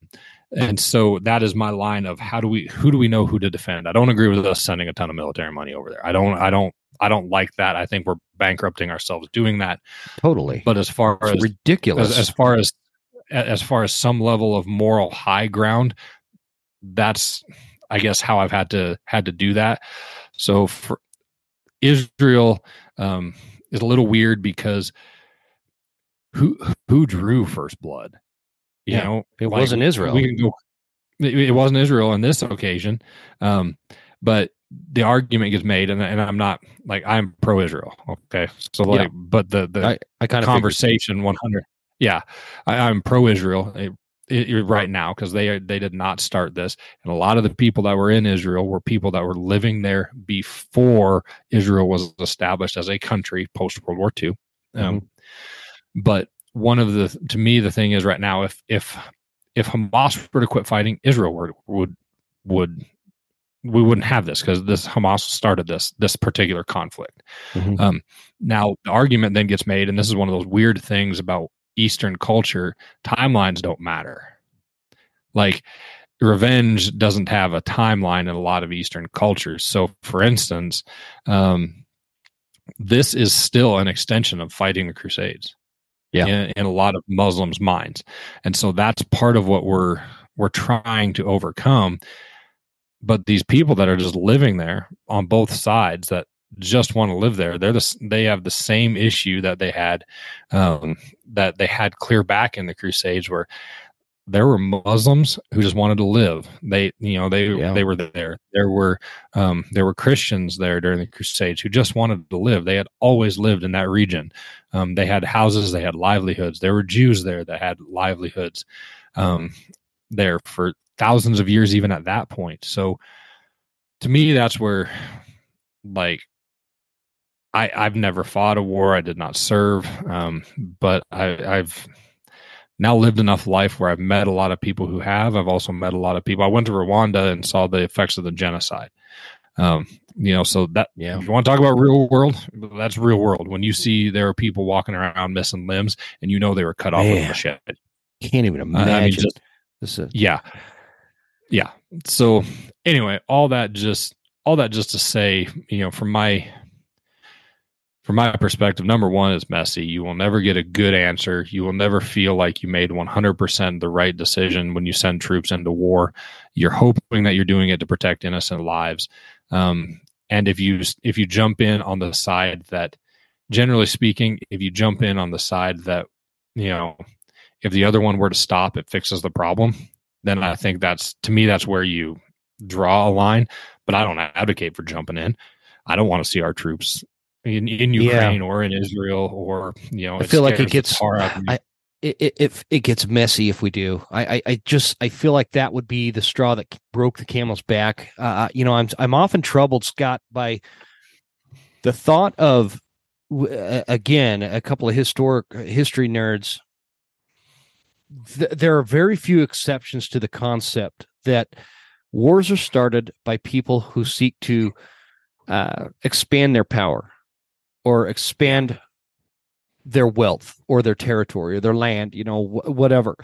and so that is my line of how do we who do we know who to defend? I don't agree with us sending a ton of military money over there. I don't. I don't. I don't like that. I think we're bankrupting ourselves doing that. Totally. But as far it's as ridiculous, as, as far as, as far as some level of moral high ground, that's, I guess, how I've had to, had to do that. So for Israel um, is a little weird because who, who drew first blood? You yeah, know, it like, wasn't Israel. We can go, it wasn't Israel on this occasion. Um, but, the argument gets made, and, and I'm not like I'm pro-Israel, okay. So, like, yeah. but the the I, I kind conversation of one hundred, yeah, I, I'm pro-Israel it, it, right now because they they did not start this, and a lot of the people that were in Israel were people that were living there before Israel was established as a country post World War Two. Um, mm-hmm. But one of the to me the thing is right now if if if Hamas were to quit fighting, Israel were, would would. we wouldn't have this because this Hamas started this, this particular conflict. Mm-hmm. Um, now the argument then gets made, and this is one of those weird things about Eastern culture, timelines don't matter. Like revenge doesn't have a timeline in a lot of Eastern cultures. So for instance, um, this is still an extension of fighting the Crusades yeah. in, in a lot of Muslims' minds. And so that's part of what we're, we're trying to overcome. But these people that are just living there on both sides that just want to live there, they're the, they have the same issue that they had um, that they had clear back in the Crusades, where there were Muslims who just wanted to live. They, you know, they yeah. they were there. There were um, there were Christians there during the Crusades who just wanted to live. They had always lived in that region. Um, they had houses. They had livelihoods. There were Jews there that had livelihoods um, there for thousands of years, even at that point. So to me, that's where, like, I, I've never fought a war. I did not serve. Um, but I, I've now lived enough life where I've met a lot of people who have. I've also met a lot of people. I went to Rwanda and saw the effects of the genocide. Um, you know, so that, yeah. If you want to talk about real world, that's real world. When you see there are people walking around missing limbs and you know they were cut Man, off with a machete. Can't even imagine. Uh, I mean, just, this is- yeah. Yeah. So anyway, all that just all that just to say, you know, from my from my perspective, number one, it's messy. You will never get a good answer. You will never feel like you made one hundred percent the right decision when you send troops into war. You're hoping that you're doing it to protect innocent lives. Um, and if you if you jump in on the side that, generally speaking, if you jump in on the side that you know, if the other one were to stop, it fixes the problem. Then I think that's, to me, that's where you draw a line. But I don't advocate for jumping in. I don't want to see our troops in, in Ukraine yeah. or in Israel, or, you know, I feel like it gets I, it, it, it gets messy if we do. I, I, I just I feel like that would be the straw that broke the camel's back. Uh, you know, I'm I'm often troubled, Scott, by the thought of, again, a couple of historic history nerds. Th- there are very few exceptions to the concept that wars are started by people who seek to uh, expand their power or expand their wealth or their territory or their land, you know, wh- whatever.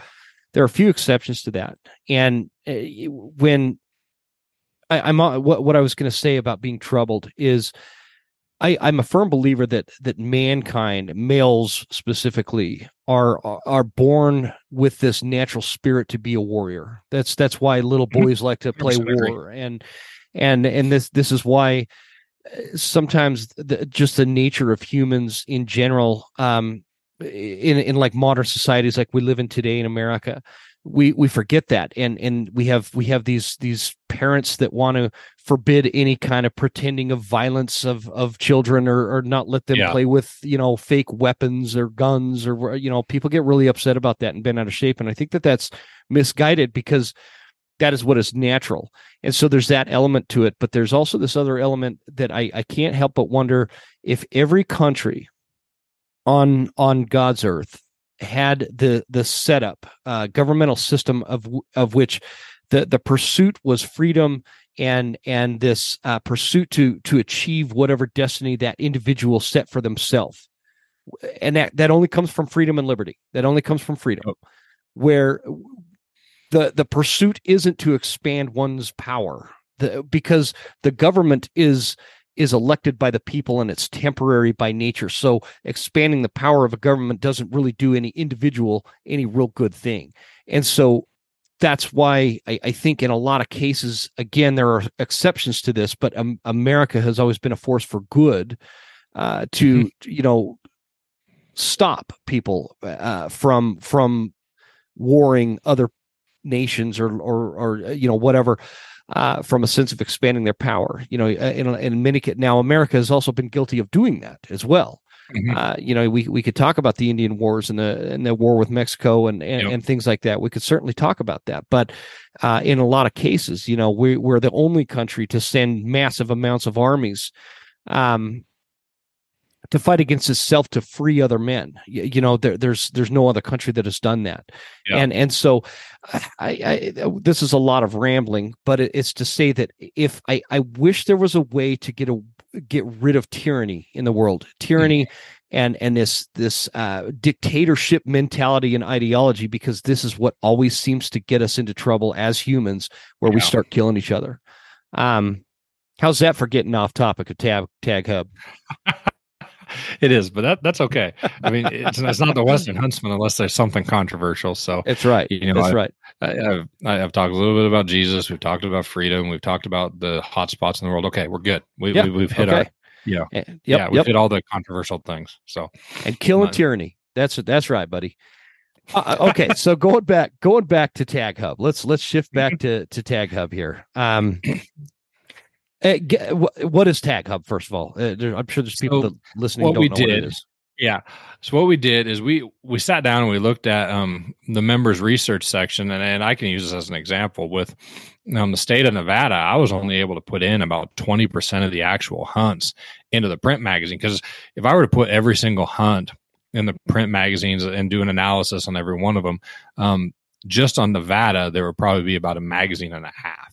There are few exceptions to that. And uh, when I, I'm uh, what, what I was going to say about being troubled is, I, I'm a firm believer that that mankind, males specifically, are are born with this natural spirit to be a warrior. That's that's why little boys like to play war, and and and this this is why sometimes the, just the nature of humans in general, um, in in like modern societies like we live in today in America, we we forget that, and and we have we have these these parents that want to forbid any kind of pretending of violence of of children, or or not let them yeah. play with, you know, fake weapons or guns, or, you know, people get really upset about that and bent out of shape. And I think that that's misguided, because that is what is natural. And so there's that element to it, but there's also this other element that I I can't help but wonder if every country on on God's earth had the the setup, uh, governmental system of of which the the pursuit was freedom, and and this uh, pursuit to to achieve whatever destiny that individual set for themselves, and that that only comes from freedom and liberty. That only comes from freedom, oh. where the the pursuit isn't to expand one's power, the, because the government is. is elected by the people, and it's temporary by nature. So expanding the power of a government doesn't really do any individual any real good thing. And so that's why I, I think in a lot of cases, again, there are exceptions to this, but um, America has always been a force for good uh, to, mm-hmm. you know, stop people uh, from, from warring other nations, or, or, or, you know, whatever. Uh, from a sense of expanding their power, you know, in, in many now America has also been guilty of doing that as well. Mm-hmm. Uh, you know, we we could talk about the Indian Wars and the and the war with Mexico and and, yep. and things like that. We could certainly talk about that, but uh, in a lot of cases, you know, we, we're the only country to send massive amounts of armies um, to fight against itself to free other men. You, you know, there, there's there's no other country that has done that, yep. and and so. I, I this is a lot of rambling, but it's to say that if I, I wish there was a way to get a get rid of tyranny in the world, tyranny and and this this uh, dictatorship mentality and ideology, because this is what always seems to get us into trouble as humans, where yeah. we start killing each other. Um, how's that for getting off topic of tab, tag hub? It is, but that that's okay. I mean, it's, it's not the Western Huntsman unless there's something controversial. So it's right. You know, that's I, right. I, I've, I've talked a little bit about Jesus. We've talked about freedom. We've talked about the hot spots in the world. Okay, we're good. We, yeah. we we've hit okay. our yeah yep, yeah we've yep. hit all the controversial things. So and killing uh, tyranny. That's that's right, buddy. Uh, okay, so going back going back to TagHub. Let's let's shift back to to TagHub here. Um, Uh, what is TagHub, first of all? Uh, there, I'm sure there's people so that listening what don't we know did, what it is. Yeah. So what we did is we we sat down and we looked at um, the members research section, and, and I can use this as an example. With um, the state of Nevada, I was only able to put in about twenty percent of the actual hunts into the print magazine, because if I were to put every single hunt in the print magazines and do an analysis on every one of them, um, just on Nevada, there would probably be about a magazine and a half.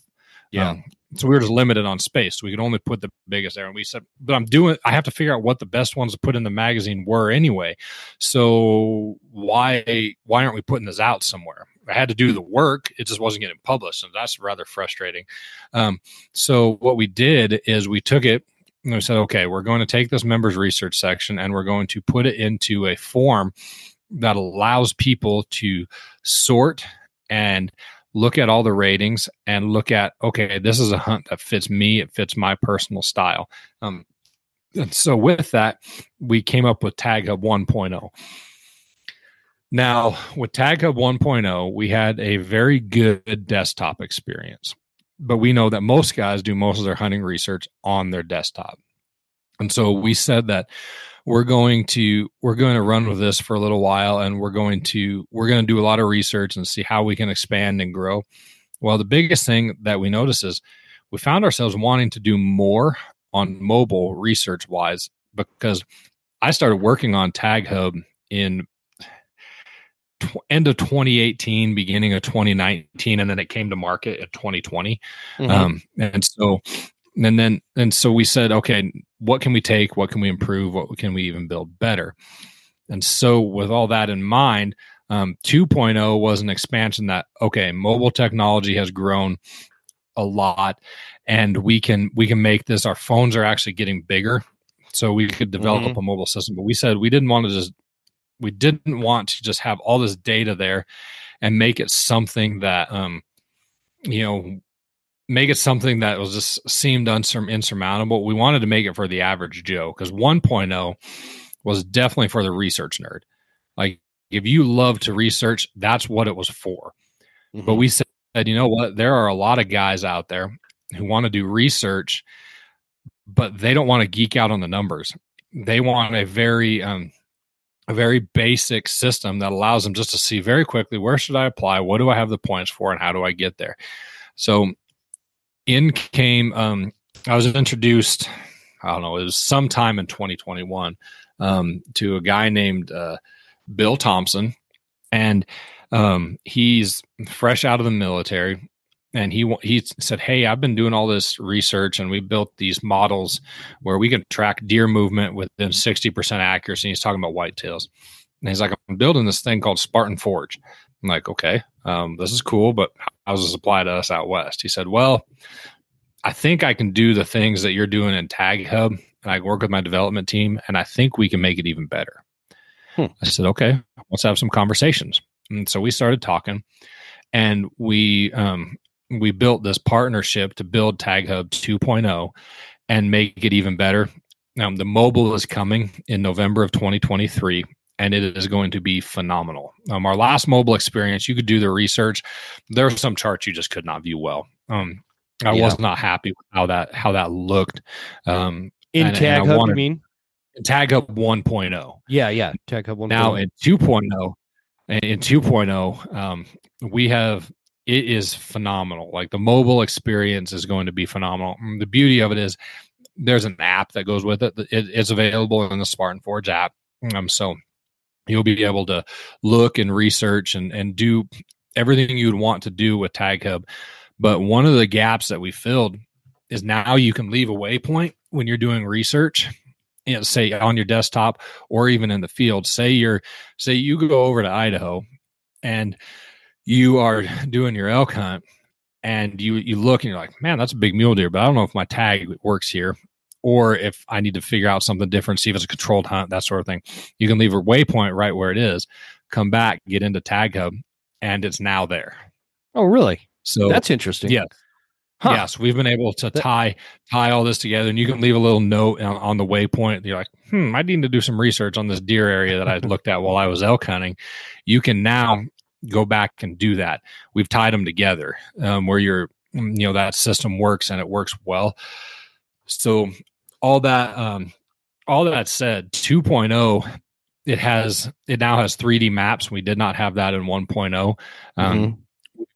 Yeah. Um, so we were just limited on space. So we could only put the biggest there. And we said, but I'm doing, I have to figure out what the best ones to put in the magazine were anyway. So why, why aren't we putting this out somewhere? I had to do the work. It just wasn't getting published. And that's rather frustrating. Um, so what we did is we took it and we said, okay, we're going to take this members research section and we're going to put it into a form that allows people to sort and look at all the ratings and look at, okay, this is a hunt that fits me. It fits my personal style. Um, and so with that, we came up with TagHub one point oh. Now, with TagHub one point oh, we had a very good desktop experience, but we know that most guys do most of their hunting research on their desktop. And so we said that we're going to we're going to run with this for a little while, and we're going to we're going to do a lot of research and see how we can expand and grow. Well, the biggest thing that we noticed is we found ourselves wanting to do more on mobile research-wise, because I started working on TagHub in tw- end of twenty eighteen, beginning of twenty nineteen, and then it came to market in twenty twenty. Mm-hmm. Um, and so, and then, and so we said, okay, what can we take? What can we improve? What can we even build better? And so, with all that in mind, um, two point oh was an expansion that, okay, mobile technology has grown a lot, and we can we can make this. Our phones are actually getting bigger, so we could develop mm-hmm. a mobile system. But we said we didn't want to just we didn't want to just have all this data there and make it something that um you know make it something that was just seemed unsur- insurmountable. We wanted to make it for the average Joe, because one point oh was definitely for the research nerd. Like, if you love to research, that's what it was for. Mm-hmm. But we said, you know what, there are a lot of guys out there who want to do research, but they don't want to geek out on the numbers. They want a very, um, a very basic system that allows them just to see very quickly, where should I apply? What do I have the points for, and how do I get there? So in came, um, I was introduced, I don't know, it was sometime in twenty twenty-one, um, to a guy named, uh, Bill Thompson. And Um, he's fresh out of the military, and he he said, "Hey, I've been doing all this research, and we built these models where we can track deer movement within sixty percent accuracy." And he's talking about whitetails, and he's like, "I'm building this thing called Spartan Forge." I'm like, "Okay, um, this is cool, but how does this apply to us out west?" He said, "Well, I think I can do the things that you're doing in TagHub, and I work with my development team, and I think we can make it even better." Hmm. I said, "Okay, let's have some conversations." And so we started talking, and we um, we built this partnership to build TagHub two point oh and make it even better. Um, the mobile is coming in November of twenty twenty-three, and it is going to be phenomenal. Um, our last mobile experience, you could do the research. There are some charts you just could not view well. Um, I yeah. was not happy with how that how that looked. Um, in and, TagHub, and I wanted, you mean? TagHub one point oh. Yeah, yeah. TagHub one point oh. Now in two point oh. In two point oh, um, we have, it is phenomenal. Like, the mobile experience is going to be phenomenal. The beauty of it is there's an app that goes with it. it it's available in the Spartan Forge app. Um, so you'll be able to look and research and, and do everything you would want to do with TagHub. But one of the gaps that we filled is now you can leave a waypoint when you're doing research, you know, say on your desktop or even in the field. Say you're, say you go over to Idaho and you are doing your elk hunt, and you, you look and you're like, man, that's a big mule deer, but I don't know if my tag works here, or if I need to figure out something different, see if it's a controlled hunt, that sort of thing. You can leave a waypoint right where it is, come back, get into TagHub, and it's now there. Oh, really? So that's interesting. Yeah. Huh. Yes, we've been able to tie tie all this together, and you can leave a little note on, on the waypoint. You're like, hmm, I need to do some research on this deer area that I looked at while I was elk hunting. You can now go back and do that. We've tied them together, um, where you're, you know, that system works, and it works well. So all that, um, all that said, two point oh, it has it now has three D maps. We did not have that in one point oh. Um, mm-hmm.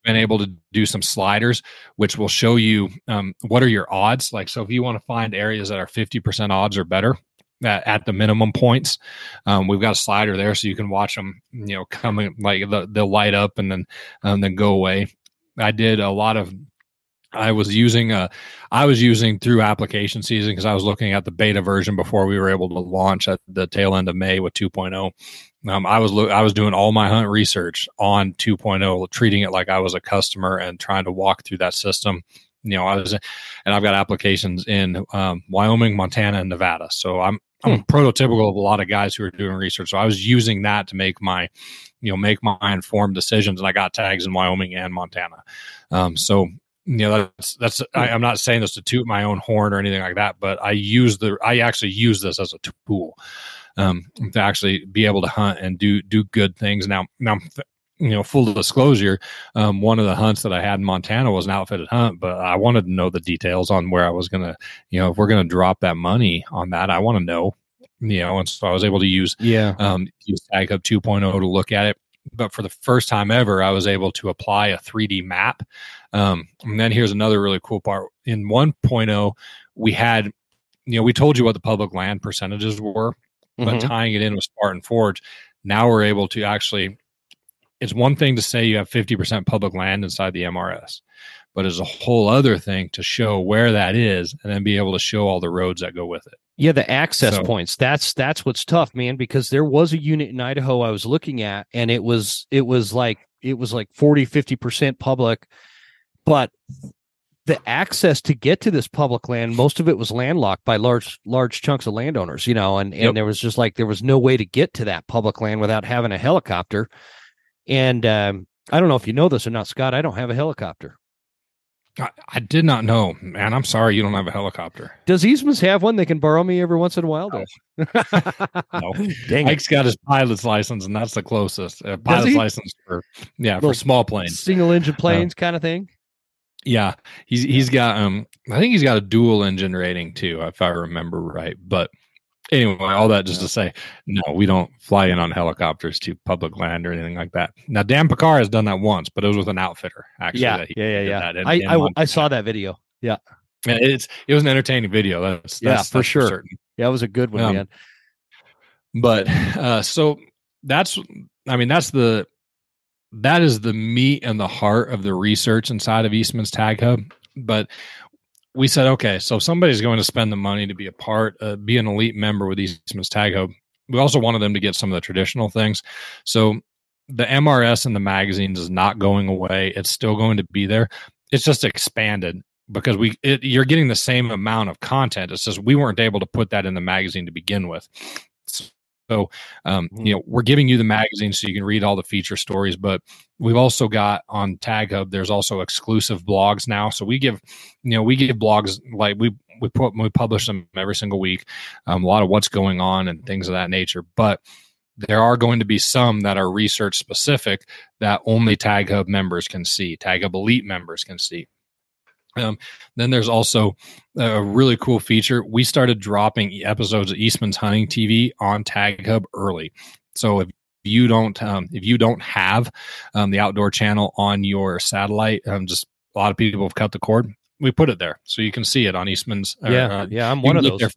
Been able to do some sliders, which will show you um, what are your odds. Like, so if you want to find areas that are fifty percent odds or better at, at the minimum points, um, we've got a slider there, so you can watch them, you know, coming, like the, they'll light up and then, um, then go away. I did a lot of, I was using a, I was using through application season, because I was looking at the beta version before we were able to launch at the tail end of May with two point oh. Um, I was lo- I was doing all my hunt research on two point oh, treating it like I was a customer and trying to walk through that system. You know, I was, and I've got applications in um, Wyoming, Montana, and Nevada. So I'm I'm hmm. prototypical of a lot of guys who are doing research. So I was using that to make my, you know, make my informed decisions. And I got tags in Wyoming and Montana. Um, so. You know, that's, that's, I, I'm not saying this to toot my own horn or anything like that, but I use the, I actually use this as a tool. um, to actually be able to hunt and do do good things. Now, now, you know, full disclosure, um, one of the hunts that I had in Montana was an outfitted hunt, but I wanted to know the details on where I was going to, you know, if we're going to drop that money on that, I want to know, you know, and so I was able to use, yeah. um, use TagHub two point oh to look at it. But for the first time ever, I was able to apply a three D map. Um, and then here's another really cool part. In one point oh, we had, you know, we told you what the public land percentages were, mm-hmm. but tying it in with Spartan Forge, now we're able to actually, it's one thing to say you have fifty percent public land inside the M R S, but it's a whole other thing to show where that is and then be able to show all the roads that go with it. Yeah, the access so. points. That's that's what's tough, man, because there was a unit in Idaho I was looking at, and it was it was like it was like forty, fifty percent public, but the access to get to this public land, most of it was landlocked by large large chunks of landowners, you know, and, and yep. there was just like there was no way to get to that public land without having a helicopter. And um, I don't know if you know this or not, Scott, I don't have a helicopter. I, I did not know, man. I'm sorry you don't have a helicopter. Does Eastman's have one? They can borrow me every once in a while, though. No. Dang, Mike's it. got his pilot's license, and that's the closest. Uh, pilot's license for yeah Little for small planes, single engine planes, um, kind of thing. Yeah, he's he's got um, I think he's got a dual engine rating too, if I remember right. But anyway, all that just yeah. to say, no, we don't fly in on helicopters to public land or anything like that. Now, Dan Picard has done that once, but it was with an outfitter. Actually, yeah, that he yeah, yeah. yeah. That I I, I saw that video. Yeah, it's it was an entertaining video. That's yeah, that's, for that's sure. Certain. Yeah, it was a good one, um, man. But uh, so that's, I mean, that's the that is the meat and the heart of the research inside of Eastman's TagHub, but. We said, okay, so if somebody's going to spend the money to be a part, uh, be an elite member with Eastman's TagHub, we also wanted them to get some of the traditional things. So the M R S and the magazines is not going away. It's still going to be there. It's just expanded because we it, you're getting the same amount of content. It's just we weren't able to put that in the magazine to begin with. So, um, you know, we're giving you the magazine so you can read all the feature stories, but we've also got on TagHub, there's also exclusive blogs now. So we give, you know, we give blogs like we, we put, we publish them every single week, um, a lot of what's going on and things of that nature, but there are going to be some that are research specific that only TagHub members can see, TagHub Elite members can see. Um, then there's also a really cool feature. We started dropping episodes of Eastman's Hunting T V on TagHub early. So if you don't, um, if you don't have um, the outdoor channel on your satellite, um, just a lot of people have cut the cord. We put it there so you can see it on Eastman's. Yeah, uh, yeah, I'm one of those. Eastman's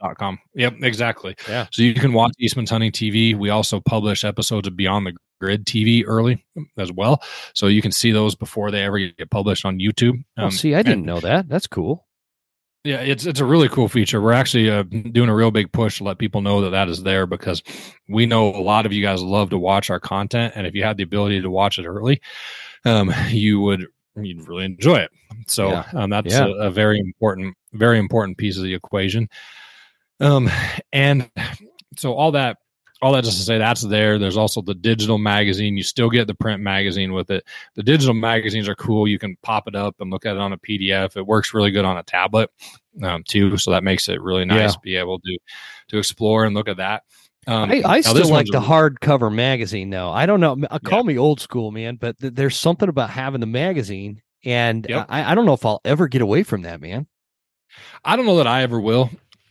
dot com Yep, exactly. Yeah. So you can watch Eastman's Hunting T V. We also publish episodes of Beyond the Grid T V early as well, so you can see those before they ever get published on YouTube. Um, oh, see, I didn't and, know that. That's cool. Yeah, it's it's a really cool feature. We're actually uh, doing a real big push to let people know that that is there because we know a lot of you guys love to watch our content, and if you had the ability to watch it early, um, you would you'd really enjoy it. So yeah. um, that's yeah. a, a very important, very important piece of the equation. Um, and so all that. All that just to say that's there. There's also the digital magazine. You still get the print magazine with it. The digital magazines are cool. You can pop it up and look at it on a P D F. It works really good on a tablet um, too. So that makes it really nice yeah. to be able to, to explore and look at that. Um, I, I still like the hardcover magazine though. I don't know. Call yeah. me old school, man, but th- there's something about having the magazine and yep. I, I don't know if I'll ever get away from that, man. I don't know that I ever will.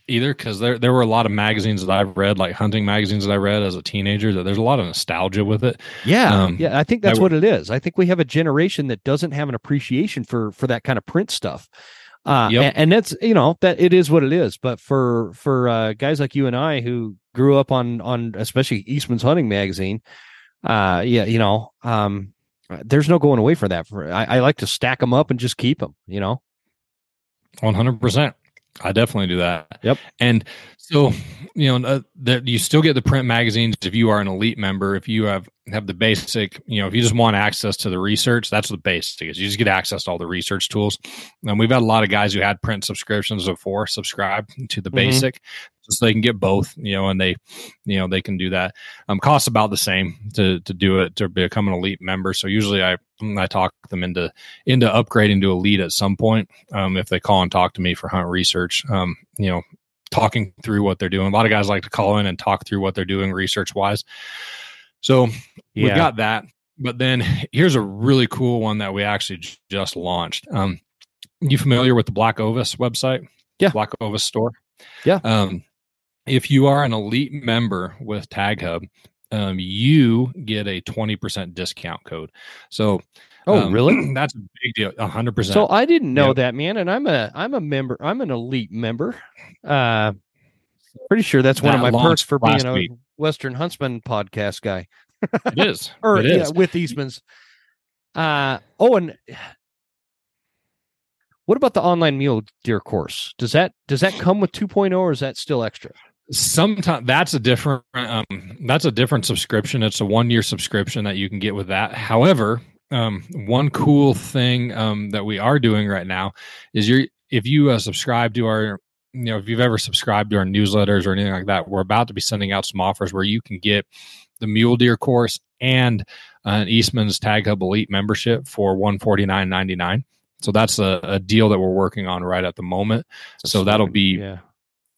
Either because there there were a lot of magazines that I've read, like hunting magazines that I read as a teenager, that there's a lot of nostalgia with it. Yeah. Um, yeah. I think that's I, what it is. I think we have a generation that doesn't have an appreciation for, for that kind of print stuff. Uh, yep. and, and that's, you know, that it is what it is. But for, for uh, guys like you and I who grew up on, on especially Eastman's Hunting Magazine. Uh, yeah. You know, um, there's no going away for that. For, I, I like to stack them up and just keep them, you know, one hundred percent. I definitely do that. Yep. And so, you know, uh, that you still get the print magazines if you are an elite member. If you have, have the basic, you know, if you just want access to the research, that's the basic. You just get access to all the research tools. And we've had a lot of guys who had print subscriptions before subscribe to the basic, mm-hmm. so they can get both. You know, and they, you know, they can do that. Um, costs about the same to to do it to become an elite member. So usually I. I talk them into into upgrading to elite at some point um, if they call and talk to me for hunt research. Um, you know, talking through what they're doing. A lot of guys like to call in and talk through what they're doing research wise. So yeah. We've got that. But then here's a really cool one that we actually j- just launched. Um, you familiar with the Black Ovis website? Yeah. Black Ovis store. Yeah. Um, if you are an elite member with TagHub, um, you get a twenty percent discount code. So, oh, um, really? That's a big deal. A hundred percent. So I didn't know yeah. that, man. And I'm a, I'm a member, I'm an elite member. Uh, pretty sure that's one that of my perks for being a week. Western Huntsman podcast guy. It is. or it is. Yeah, with Eastman's. Uh, oh, and what about the online mule deer course? Does that, does that come with two point oh or is that still extra? Sometimes that's a different, um, that's a different subscription. It's a one year subscription that you can get with that. However, um, one cool thing, um, that we are doing right now is you're, if you uh, subscribe to our, you know, if you've ever subscribed to our newsletters or anything like that, we're about to be sending out some offers where you can get the mule deer course and uh, an Eastman's TagHub Elite membership for one forty-nine ninety-nine. So that's a, a deal that we're working on right at the moment. That's so that'll be, yeah,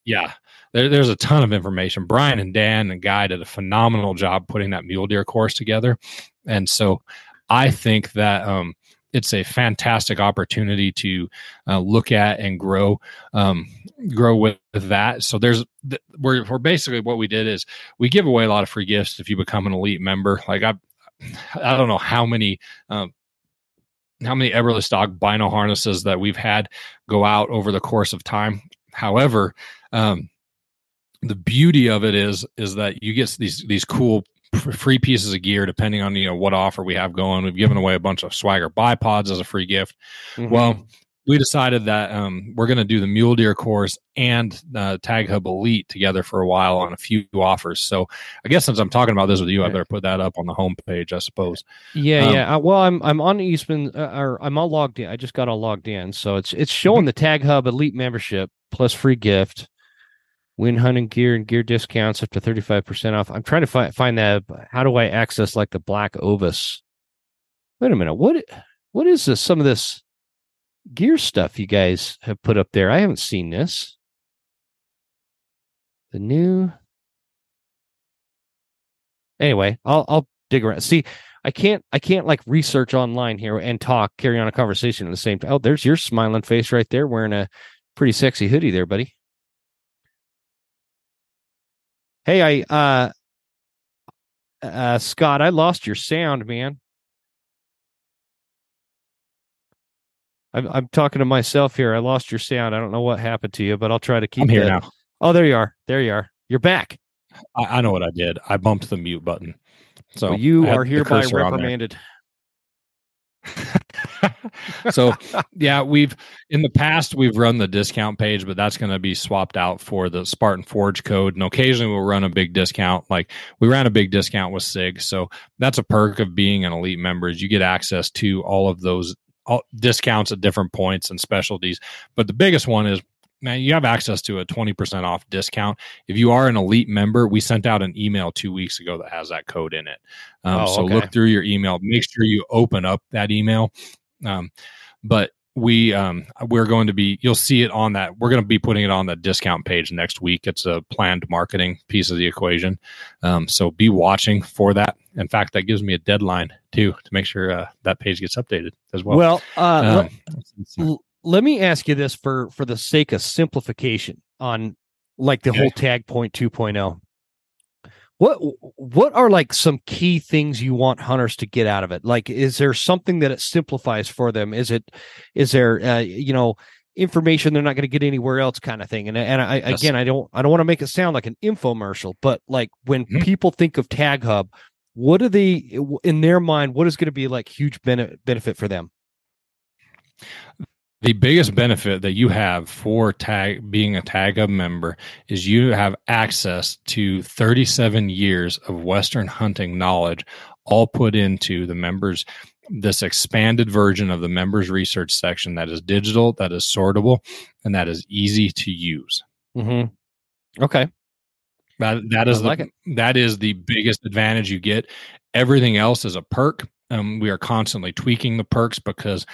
yeah there, there's a ton of information. Brian and Dan and Guy did a phenomenal job putting that mule deer course together. And so I think that um, it's a fantastic opportunity to uh, look at and grow, um, grow with that. So there's, th- we're, we're basically what we did is we give away a lot of free gifts if you become an elite member. Like I, I don't know how many, um, how many Eberlestock bino harnesses that we've had go out over the course of time. However, um, the beauty of it is, is that you get these, these cool free pieces of gear, depending on, you know, what offer we have going. We've given away a bunch of Swagger bipods as a free gift. Mm-hmm. Well, we decided that um, we're going to do the mule deer course and uh, TagHub Elite together for a while on a few offers. So I guess since I'm talking about this with you, right, I better put that up on the homepage, I suppose. Yeah, um, yeah. Uh, well, I'm I'm on Eastman, uh, or I'm all logged in. I just got all logged in, so it's it's showing the TagHub Elite membership plus free gift, win hunting gear and gear discounts up to thirty-five percent off. I'm trying to fi- find that. How do I access like the Black Ovis? Wait a minute. What what is this? Some of this gear stuff you guys have put up there. I haven't seen this. The new. Anyway, I'll I'll dig around. See, I can't I can't like research online here and talk, carry on a conversation at the same time. Oh, there's your smiling face right there, wearing a pretty sexy hoodie there, buddy. Hey, I uh uh Scott, I lost your sound, man. I'm, I'm talking to myself here. I lost your sound. I don't know what happened to you, but I'll try to keep I'm here that. Now. Oh, there you are. There you are. You're back. I, I know what I did. I bumped the mute button. So well, you are hereby reprimanded. So yeah, we've in the past we've run the discount page, but that's going to be swapped out for the Spartan Forge code. And occasionally we'll run a big discount. Like we ran a big discount with S I G. So that's a perk of being an elite member. You get access to all of those all discounts at different points and specialties. But the biggest one is, man, you have access to a twenty percent off discount. If you are an elite member, we sent out an email two weeks ago that has that code in it. Um, oh, so okay. Look through your email, make sure you open up that email. Um, but we, um, we're going to be, you'll see it on that. We're going to be putting it on the discount page next week. It's a planned marketing piece of the equation. Um, so be watching for that. In fact, that gives me a deadline too, to make sure uh, that page gets updated as well. Well, uh, um, let, let me ask you this for, for the sake of simplification on like the okay. whole TagPoint two point oh, what, what are like some key things you want hunters to get out of it? Like, is there something that it simplifies for them? Is it, is there, uh, you know, information they're not going to get anywhere else kind of thing? And, and I, yes. again, I don't, I don't want to make it sound like an infomercial, but like when mm-hmm. people think of TagHub, what are they in their mind? What is going to be like huge bene- benefit for them? The biggest benefit that you have for tag being a TagHub member is you have access to thirty-seven years of Western hunting knowledge, all put into the members, this expanded version of the members research section that is digital, that is sortable, and that is easy to use. Mm-hmm. Okay. That, that is the, like that is the biggest advantage you get. Everything else is a perk. Um, we are constantly tweaking the perks because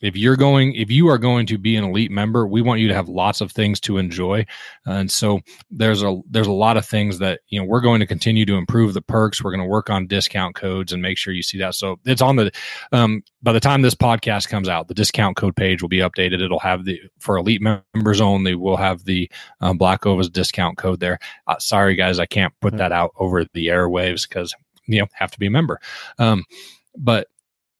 If you're going, if you are going to be an elite member, we want you to have lots of things to enjoy. And so there's a, there's a lot of things that, you know, we're going to continue to improve the perks. We're going to work on discount codes and make sure you see that. So it's on the, um, by the time this podcast comes out, the discount code page will be updated. It'll have the, for elite members only, we'll have the um, Black Ovis discount code there. Uh, sorry guys, I can't put that out over the airwaves because, you know, have to be a member. Um, but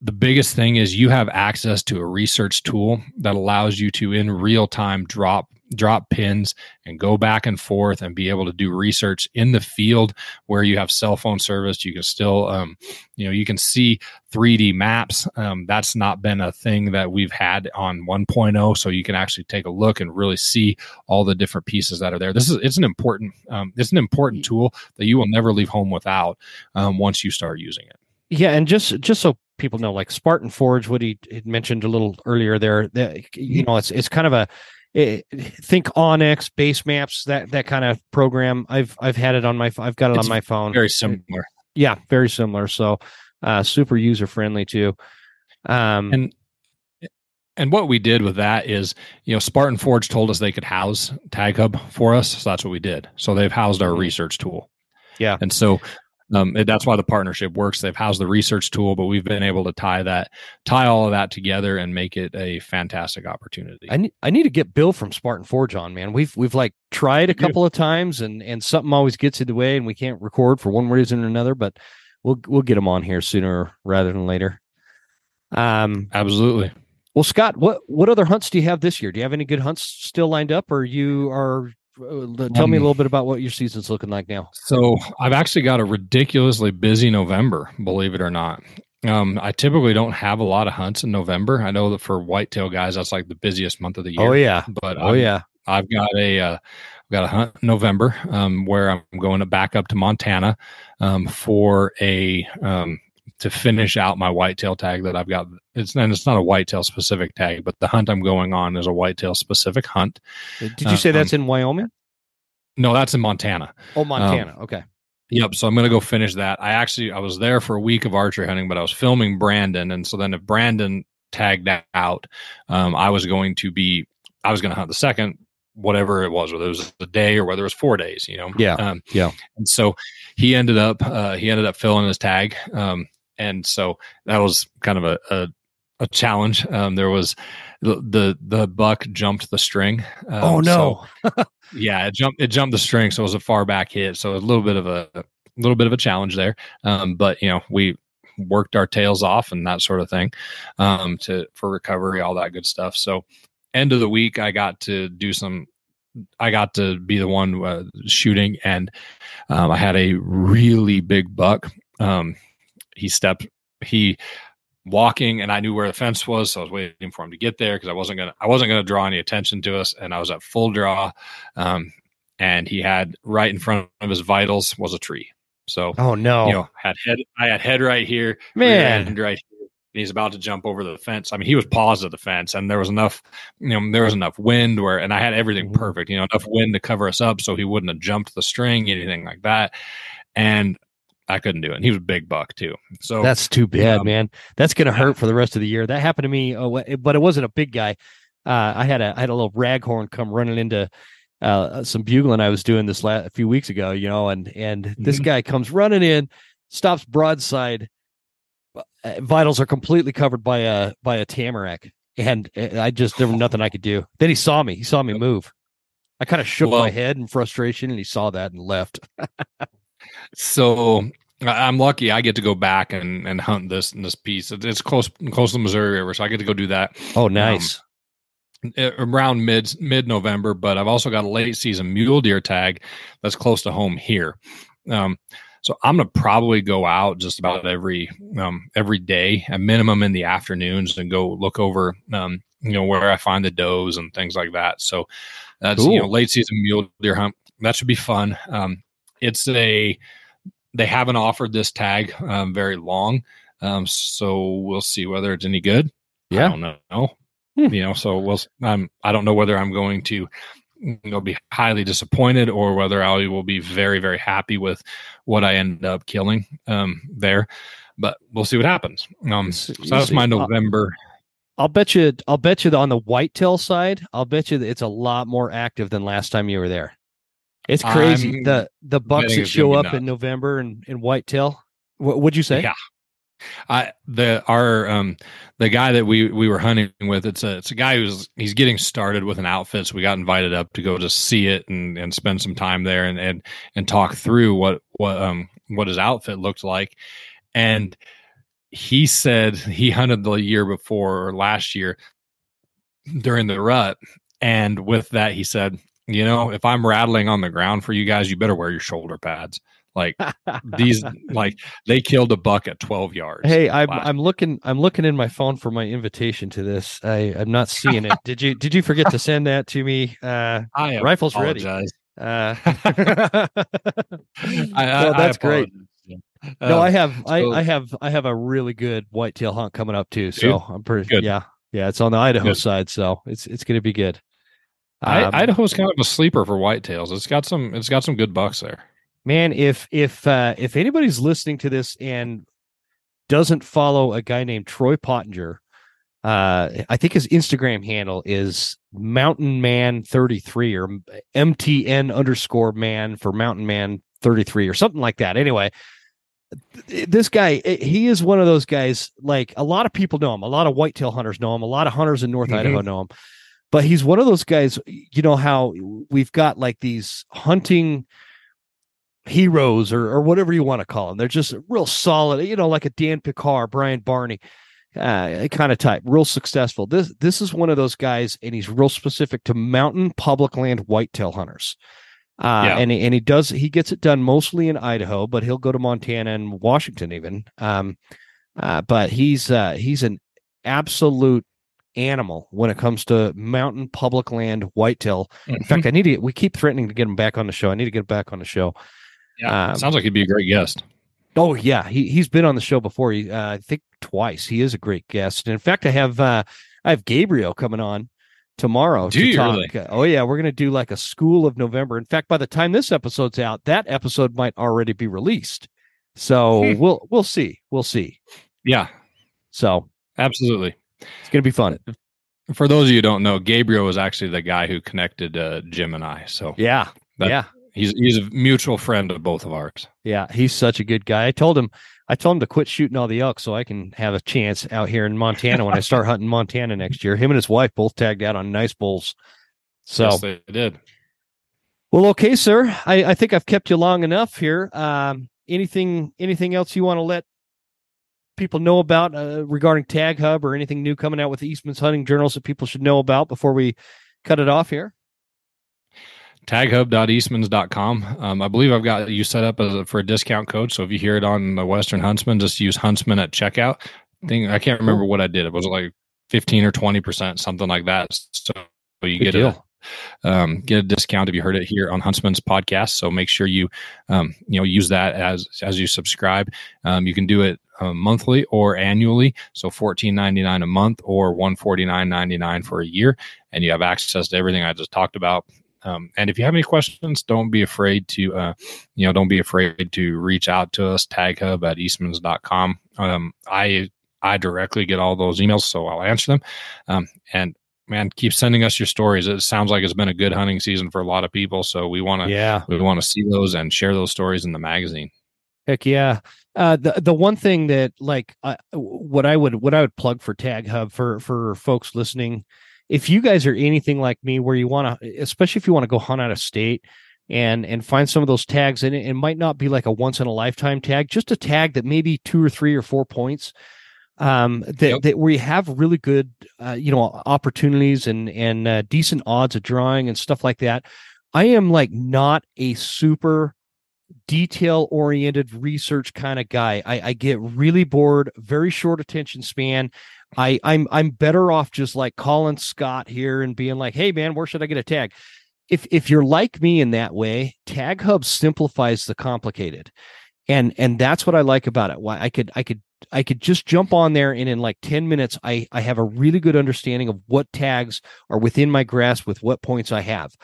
the biggest thing is you have access to a research tool that allows you to, in real time, drop drop pins and go back and forth and be able to do research in the field where you have cell phone service. You can still, um, you know, you can see three D maps. Um, that's not been a thing that we've had on one point oh. So you can actually take a look and really see all the different pieces that are there. This is, it's an important, um, it's an important tool that you will never leave home without um, once you start using it. Yeah. And just, just so people know, like Spartan Forge, what he had mentioned a little earlier there, that, you know, it's, it's kind of a, it, think Onyx base maps, that, that kind of program. I've, I've had it on my, I've got it it's on my phone. Very similar. Yeah. Very similar. So, uh, super user friendly too. Um, and, And what we did with that is, you know, Spartan Forge told us they could house TagHub for us. So that's what we did. So they've housed our research tool. Yeah. And so, Um, that's why the partnership works. They've housed the research tool, but we've been able to tie that, tie all of that together and make it a fantastic opportunity. I need, I need to get Bill from Spartan Forge on, man. We've, we've like tried a couple of times and, and something always gets in the way and we can't record for one reason or another, but we'll, we'll get him on here sooner rather than later. Um, absolutely. Well, Scott, what, what other hunts do you have this year? Do you have any good hunts still lined up, or you are, tell me a little bit about what your season's looking like now. So I've actually got a ridiculously busy November, believe it or not. Um, I typically don't have a lot of hunts in November. I know that for whitetail guys, that's like the busiest month of the year. Oh yeah. But oh I've, yeah, I've got a, uh, I've got a hunt in November, um, where I'm going to back up to Montana, um, for a, um, to finish out my whitetail tag that I've got. It's, and it's not a whitetail specific tag, but the hunt I'm going on is a whitetail specific hunt. Did you say um, that's in Wyoming? No, that's in Montana. Oh, Montana. Um, okay. Yep. So I'm going to go finish that. I actually, I was there for a week of archery hunting, but I was filming Brandon. And so then if Brandon tagged out, um, I was going to be, I was going to hunt the second, whatever it was, whether it was a day or whether it was four days, you know? Yeah. Um, yeah. And so he ended up, uh, he ended up filling his tag. Um, And so that was kind of a, a, a challenge. Um, there was the, the, the buck jumped the string. Um, oh no. So, yeah. It jumped, it jumped the string. So it was a far back hit. So a little bit of a, a little bit of a challenge there. Um, but you know, we worked our tails off and that sort of thing, um, to, for recovery, all that good stuff. So end of the week, I got to do some, I got to be the one uh, shooting, and um, I had a really big buck. Um, He stepped, he walking, and I knew where the fence was. So I was waiting for him to get there because I wasn't going to, I wasn't going to draw any attention to us. And I was at full draw. Um, and he had right in front of his vitals was a tree. So, oh no, you know, had head, I had head right here, man, right here. And he's about to jump over the fence. I mean, he was paused at the fence, and there was enough, you know, there was enough wind where, and I had everything perfect, you know, enough wind to cover us up. So he wouldn't have jumped the string, anything like that. And I couldn't do it. And he was a big buck too. So that's too bad, um, man. That's going to hurt for the rest of the year. That happened to me, oh, but it wasn't a big guy. Uh, I had a, I had a little raghorn come running into uh, some bugling I was doing this last a few weeks ago, you know, and, and this mm-hmm. guy comes running in, stops broadside. Vitals are completely covered by a, by a tamarack. And I just, there was nothing I could do. Then he saw me, he saw me move. I kind of shook well, my head in frustration, and he saw that and left. So I'm lucky I get to go back and, and hunt this and this piece. It's close close to the Missouri River, so I get to go do that. Oh, nice. Um, around mid mid November, but I've also got a late season mule deer tag that's close to home here. Um, so I'm gonna probably go out just about every um, every day, at minimum in the afternoons, and go look over um, you know where I find the does and things like that. So that's cool. You know, late season mule deer hunt. That should be fun. Um, it's a They haven't offered this tag um, very long, um, so we'll see whether it's any good. Yeah, I don't know. Hmm. You know, so we'll. Um, I don't know whether I'm going to, you know, be highly disappointed or whether I will be very, very happy with what I end up killing um, there. But we'll see what happens. Um, so that's my November. I'll bet you, I'll bet you on the whitetail side, I'll bet you that it's a lot more active than last time you were there. It's crazy. I'm the the bucks that show up not. in November and in whitetail. What would you say? Yeah. I the our um the guy that we we were hunting with, it's a it's a guy who's he's getting started with an outfit, so we got invited up to go just see it and and spend some time there and and and talk through what what um what his outfit looked like. And he said he hunted the year before or last year during the rut, and with that he said, you know, if I'm rattling on the ground for you guys, you better wear your shoulder pads. Like these, like they killed a buck at twelve yards. Hey, I'm I'm looking, I'm looking in my phone for my invitation to this. I I'm not seeing it. Did you, did you forget to send that to me? Uh, I rifles apologize. ready. Uh, I, I, no, that's I great. Um, no, I have, I, so, I have, I have a really good whitetail hunt coming up too. So dude, I'm pretty, good. yeah, yeah. It's on the Idaho good. side. So it's, it's going to be good. Um, I, Idaho's kind of a sleeper for whitetails. It's got some, it's got some good bucks there. Man, if if uh, if anybody's listening to this and doesn't follow a guy named Troy Pottinger, uh, I think his Instagram handle is Mountain Man thirty-three or M T N underscore man for Mountain Man thirty-three or something like that. Anyway, this guy, he is one of those guys, like a lot of people know him. A lot of whitetail hunters know him. A lot of hunters in North mm-hmm. Idaho know him. But he's one of those guys, you know how we've got like these hunting heroes or or whatever you want to call them. They're just real solid, you know, like a Dan Picard, Brian Barney uh, kind of type, real successful. This this is one of those guys, and he's real specific to mountain public land whitetail hunters. Uh, yeah. And, he, and he does, he gets it done mostly in Idaho, but he'll go to Montana and Washington even. Um, uh, but he's uh, he's an absolute animal when it comes to mountain public land whitetail. Mm-hmm. In fact, I need to, we keep threatening to get him back on the show. I need to get him back on the show. Yeah, um, sounds like he'd be a great guest. Oh yeah, he he's been on the show before. He, uh, I think twice. He is a great guest. And in fact, I have uh, I have Gabriel coming on tomorrow. Do to you talk. Really? Oh yeah, we're gonna do like a school of November. In fact, by the time this episode's out, that episode might already be released. So hmm. we'll we'll see. We'll see. Yeah. So absolutely, it's gonna be fun. For those of you who don't know, Gabriel was actually the guy who connected uh, Jim and I. So yeah, that- yeah. He's he's a mutual friend of both of ours. Yeah, he's such a good guy. I told him I told him to quit shooting all the elk so I can have a chance out here in Montana when I start hunting Montana next year. Him and his wife both tagged out on nice bulls. So yes, they did. Well, okay, sir. I, I think I've kept you long enough here. Um, anything anything else you want to let people know about uh, regarding TagHub or anything new coming out with the Eastman's Hunting Journals that people should know about before we cut it off here? tag hub dot eastmans dot com. Um, I believe I've got you set up as a, for a discount code. So if you hear it on the Western Huntsman, just use Huntsman at checkout. I think I can't remember what I did. It was like fifteen or twenty percent, something like that. So you Good get deal. a um, get a discount if you heard it here on Huntsman's podcast. So make sure you um, you know use that as as you subscribe. Um, you can do it uh, monthly or annually. So fourteen ninety-nine a month or one forty-nine ninety-nine for a year, and you have access to everything I just talked about. Um, and if you have any questions, don't be afraid to, uh, you know, don't be afraid to reach out to us, tag hub at eastmans dot com. Um, I, I directly get all those emails, so I'll answer them. Um, and man, keep sending us your stories. It sounds like it's been a good hunting season for a lot of people. So we want to, yeah. we want to see those and share those stories in the magazine. Heck yeah. Uh, the, the one thing that like, uh, what I would, what I would plug for TagHub for, for folks listening, if you guys are anything like me where you want to, especially if you want to go hunt out of state and, and find some of those tags, and it, it might not be like a once in a lifetime tag, just a tag that maybe two or three or four points um, that, yep. that where you have really good, uh, you know, opportunities and, and uh, decent odds of drawing and stuff like that. I am like not a super detail oriented research kind of guy. I, I get really bored, very short attention span. I I'm, I'm better off just like calling Scott here and being like, hey man, where should I get a tag? If, if you're like me in that way, TagHub simplifies the complicated. And, and that's what I like about it. Why I could, I could, I could just jump on there and in like ten minutes, I, I have a really good understanding of what tags are within my grasp with what points I have.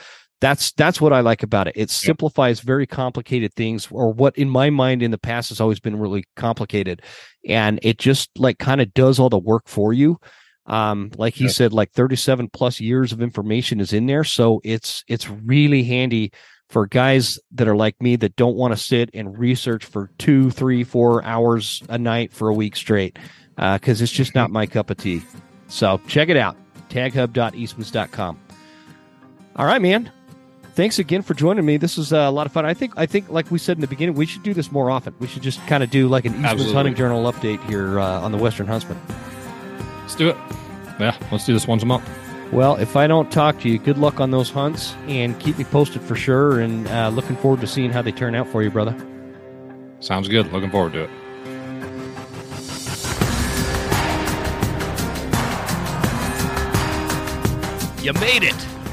That's, that's what I like about it. It simplifies very complicated things, or what in my mind in the past has always been really complicated. And it just like kind of does all the work for you. Um, like he yeah. said, like thirty-seven plus years of information is in there. So it's, it's really handy for guys that are like me that don't want to sit and research for two, three, four hours a night for a week straight. Uh, cause it's just not my cup of tea. So check it out. tag hub dot eastmans dot com. All right, man. Thanks again for joining me. This is a lot of fun. I think, I think, like we said in the beginning, we should do this more often. We should just kind of do like an Eastman's Absolutely. Hunting Journal update here uh, on the Western Huntsman. Let's do it. Yeah, let's do this once a month. Well, if I don't talk to you, good luck on those hunts, and keep me posted for sure, and uh, looking forward to seeing how they turn out for you, brother. Sounds good. Looking forward to it. You made it.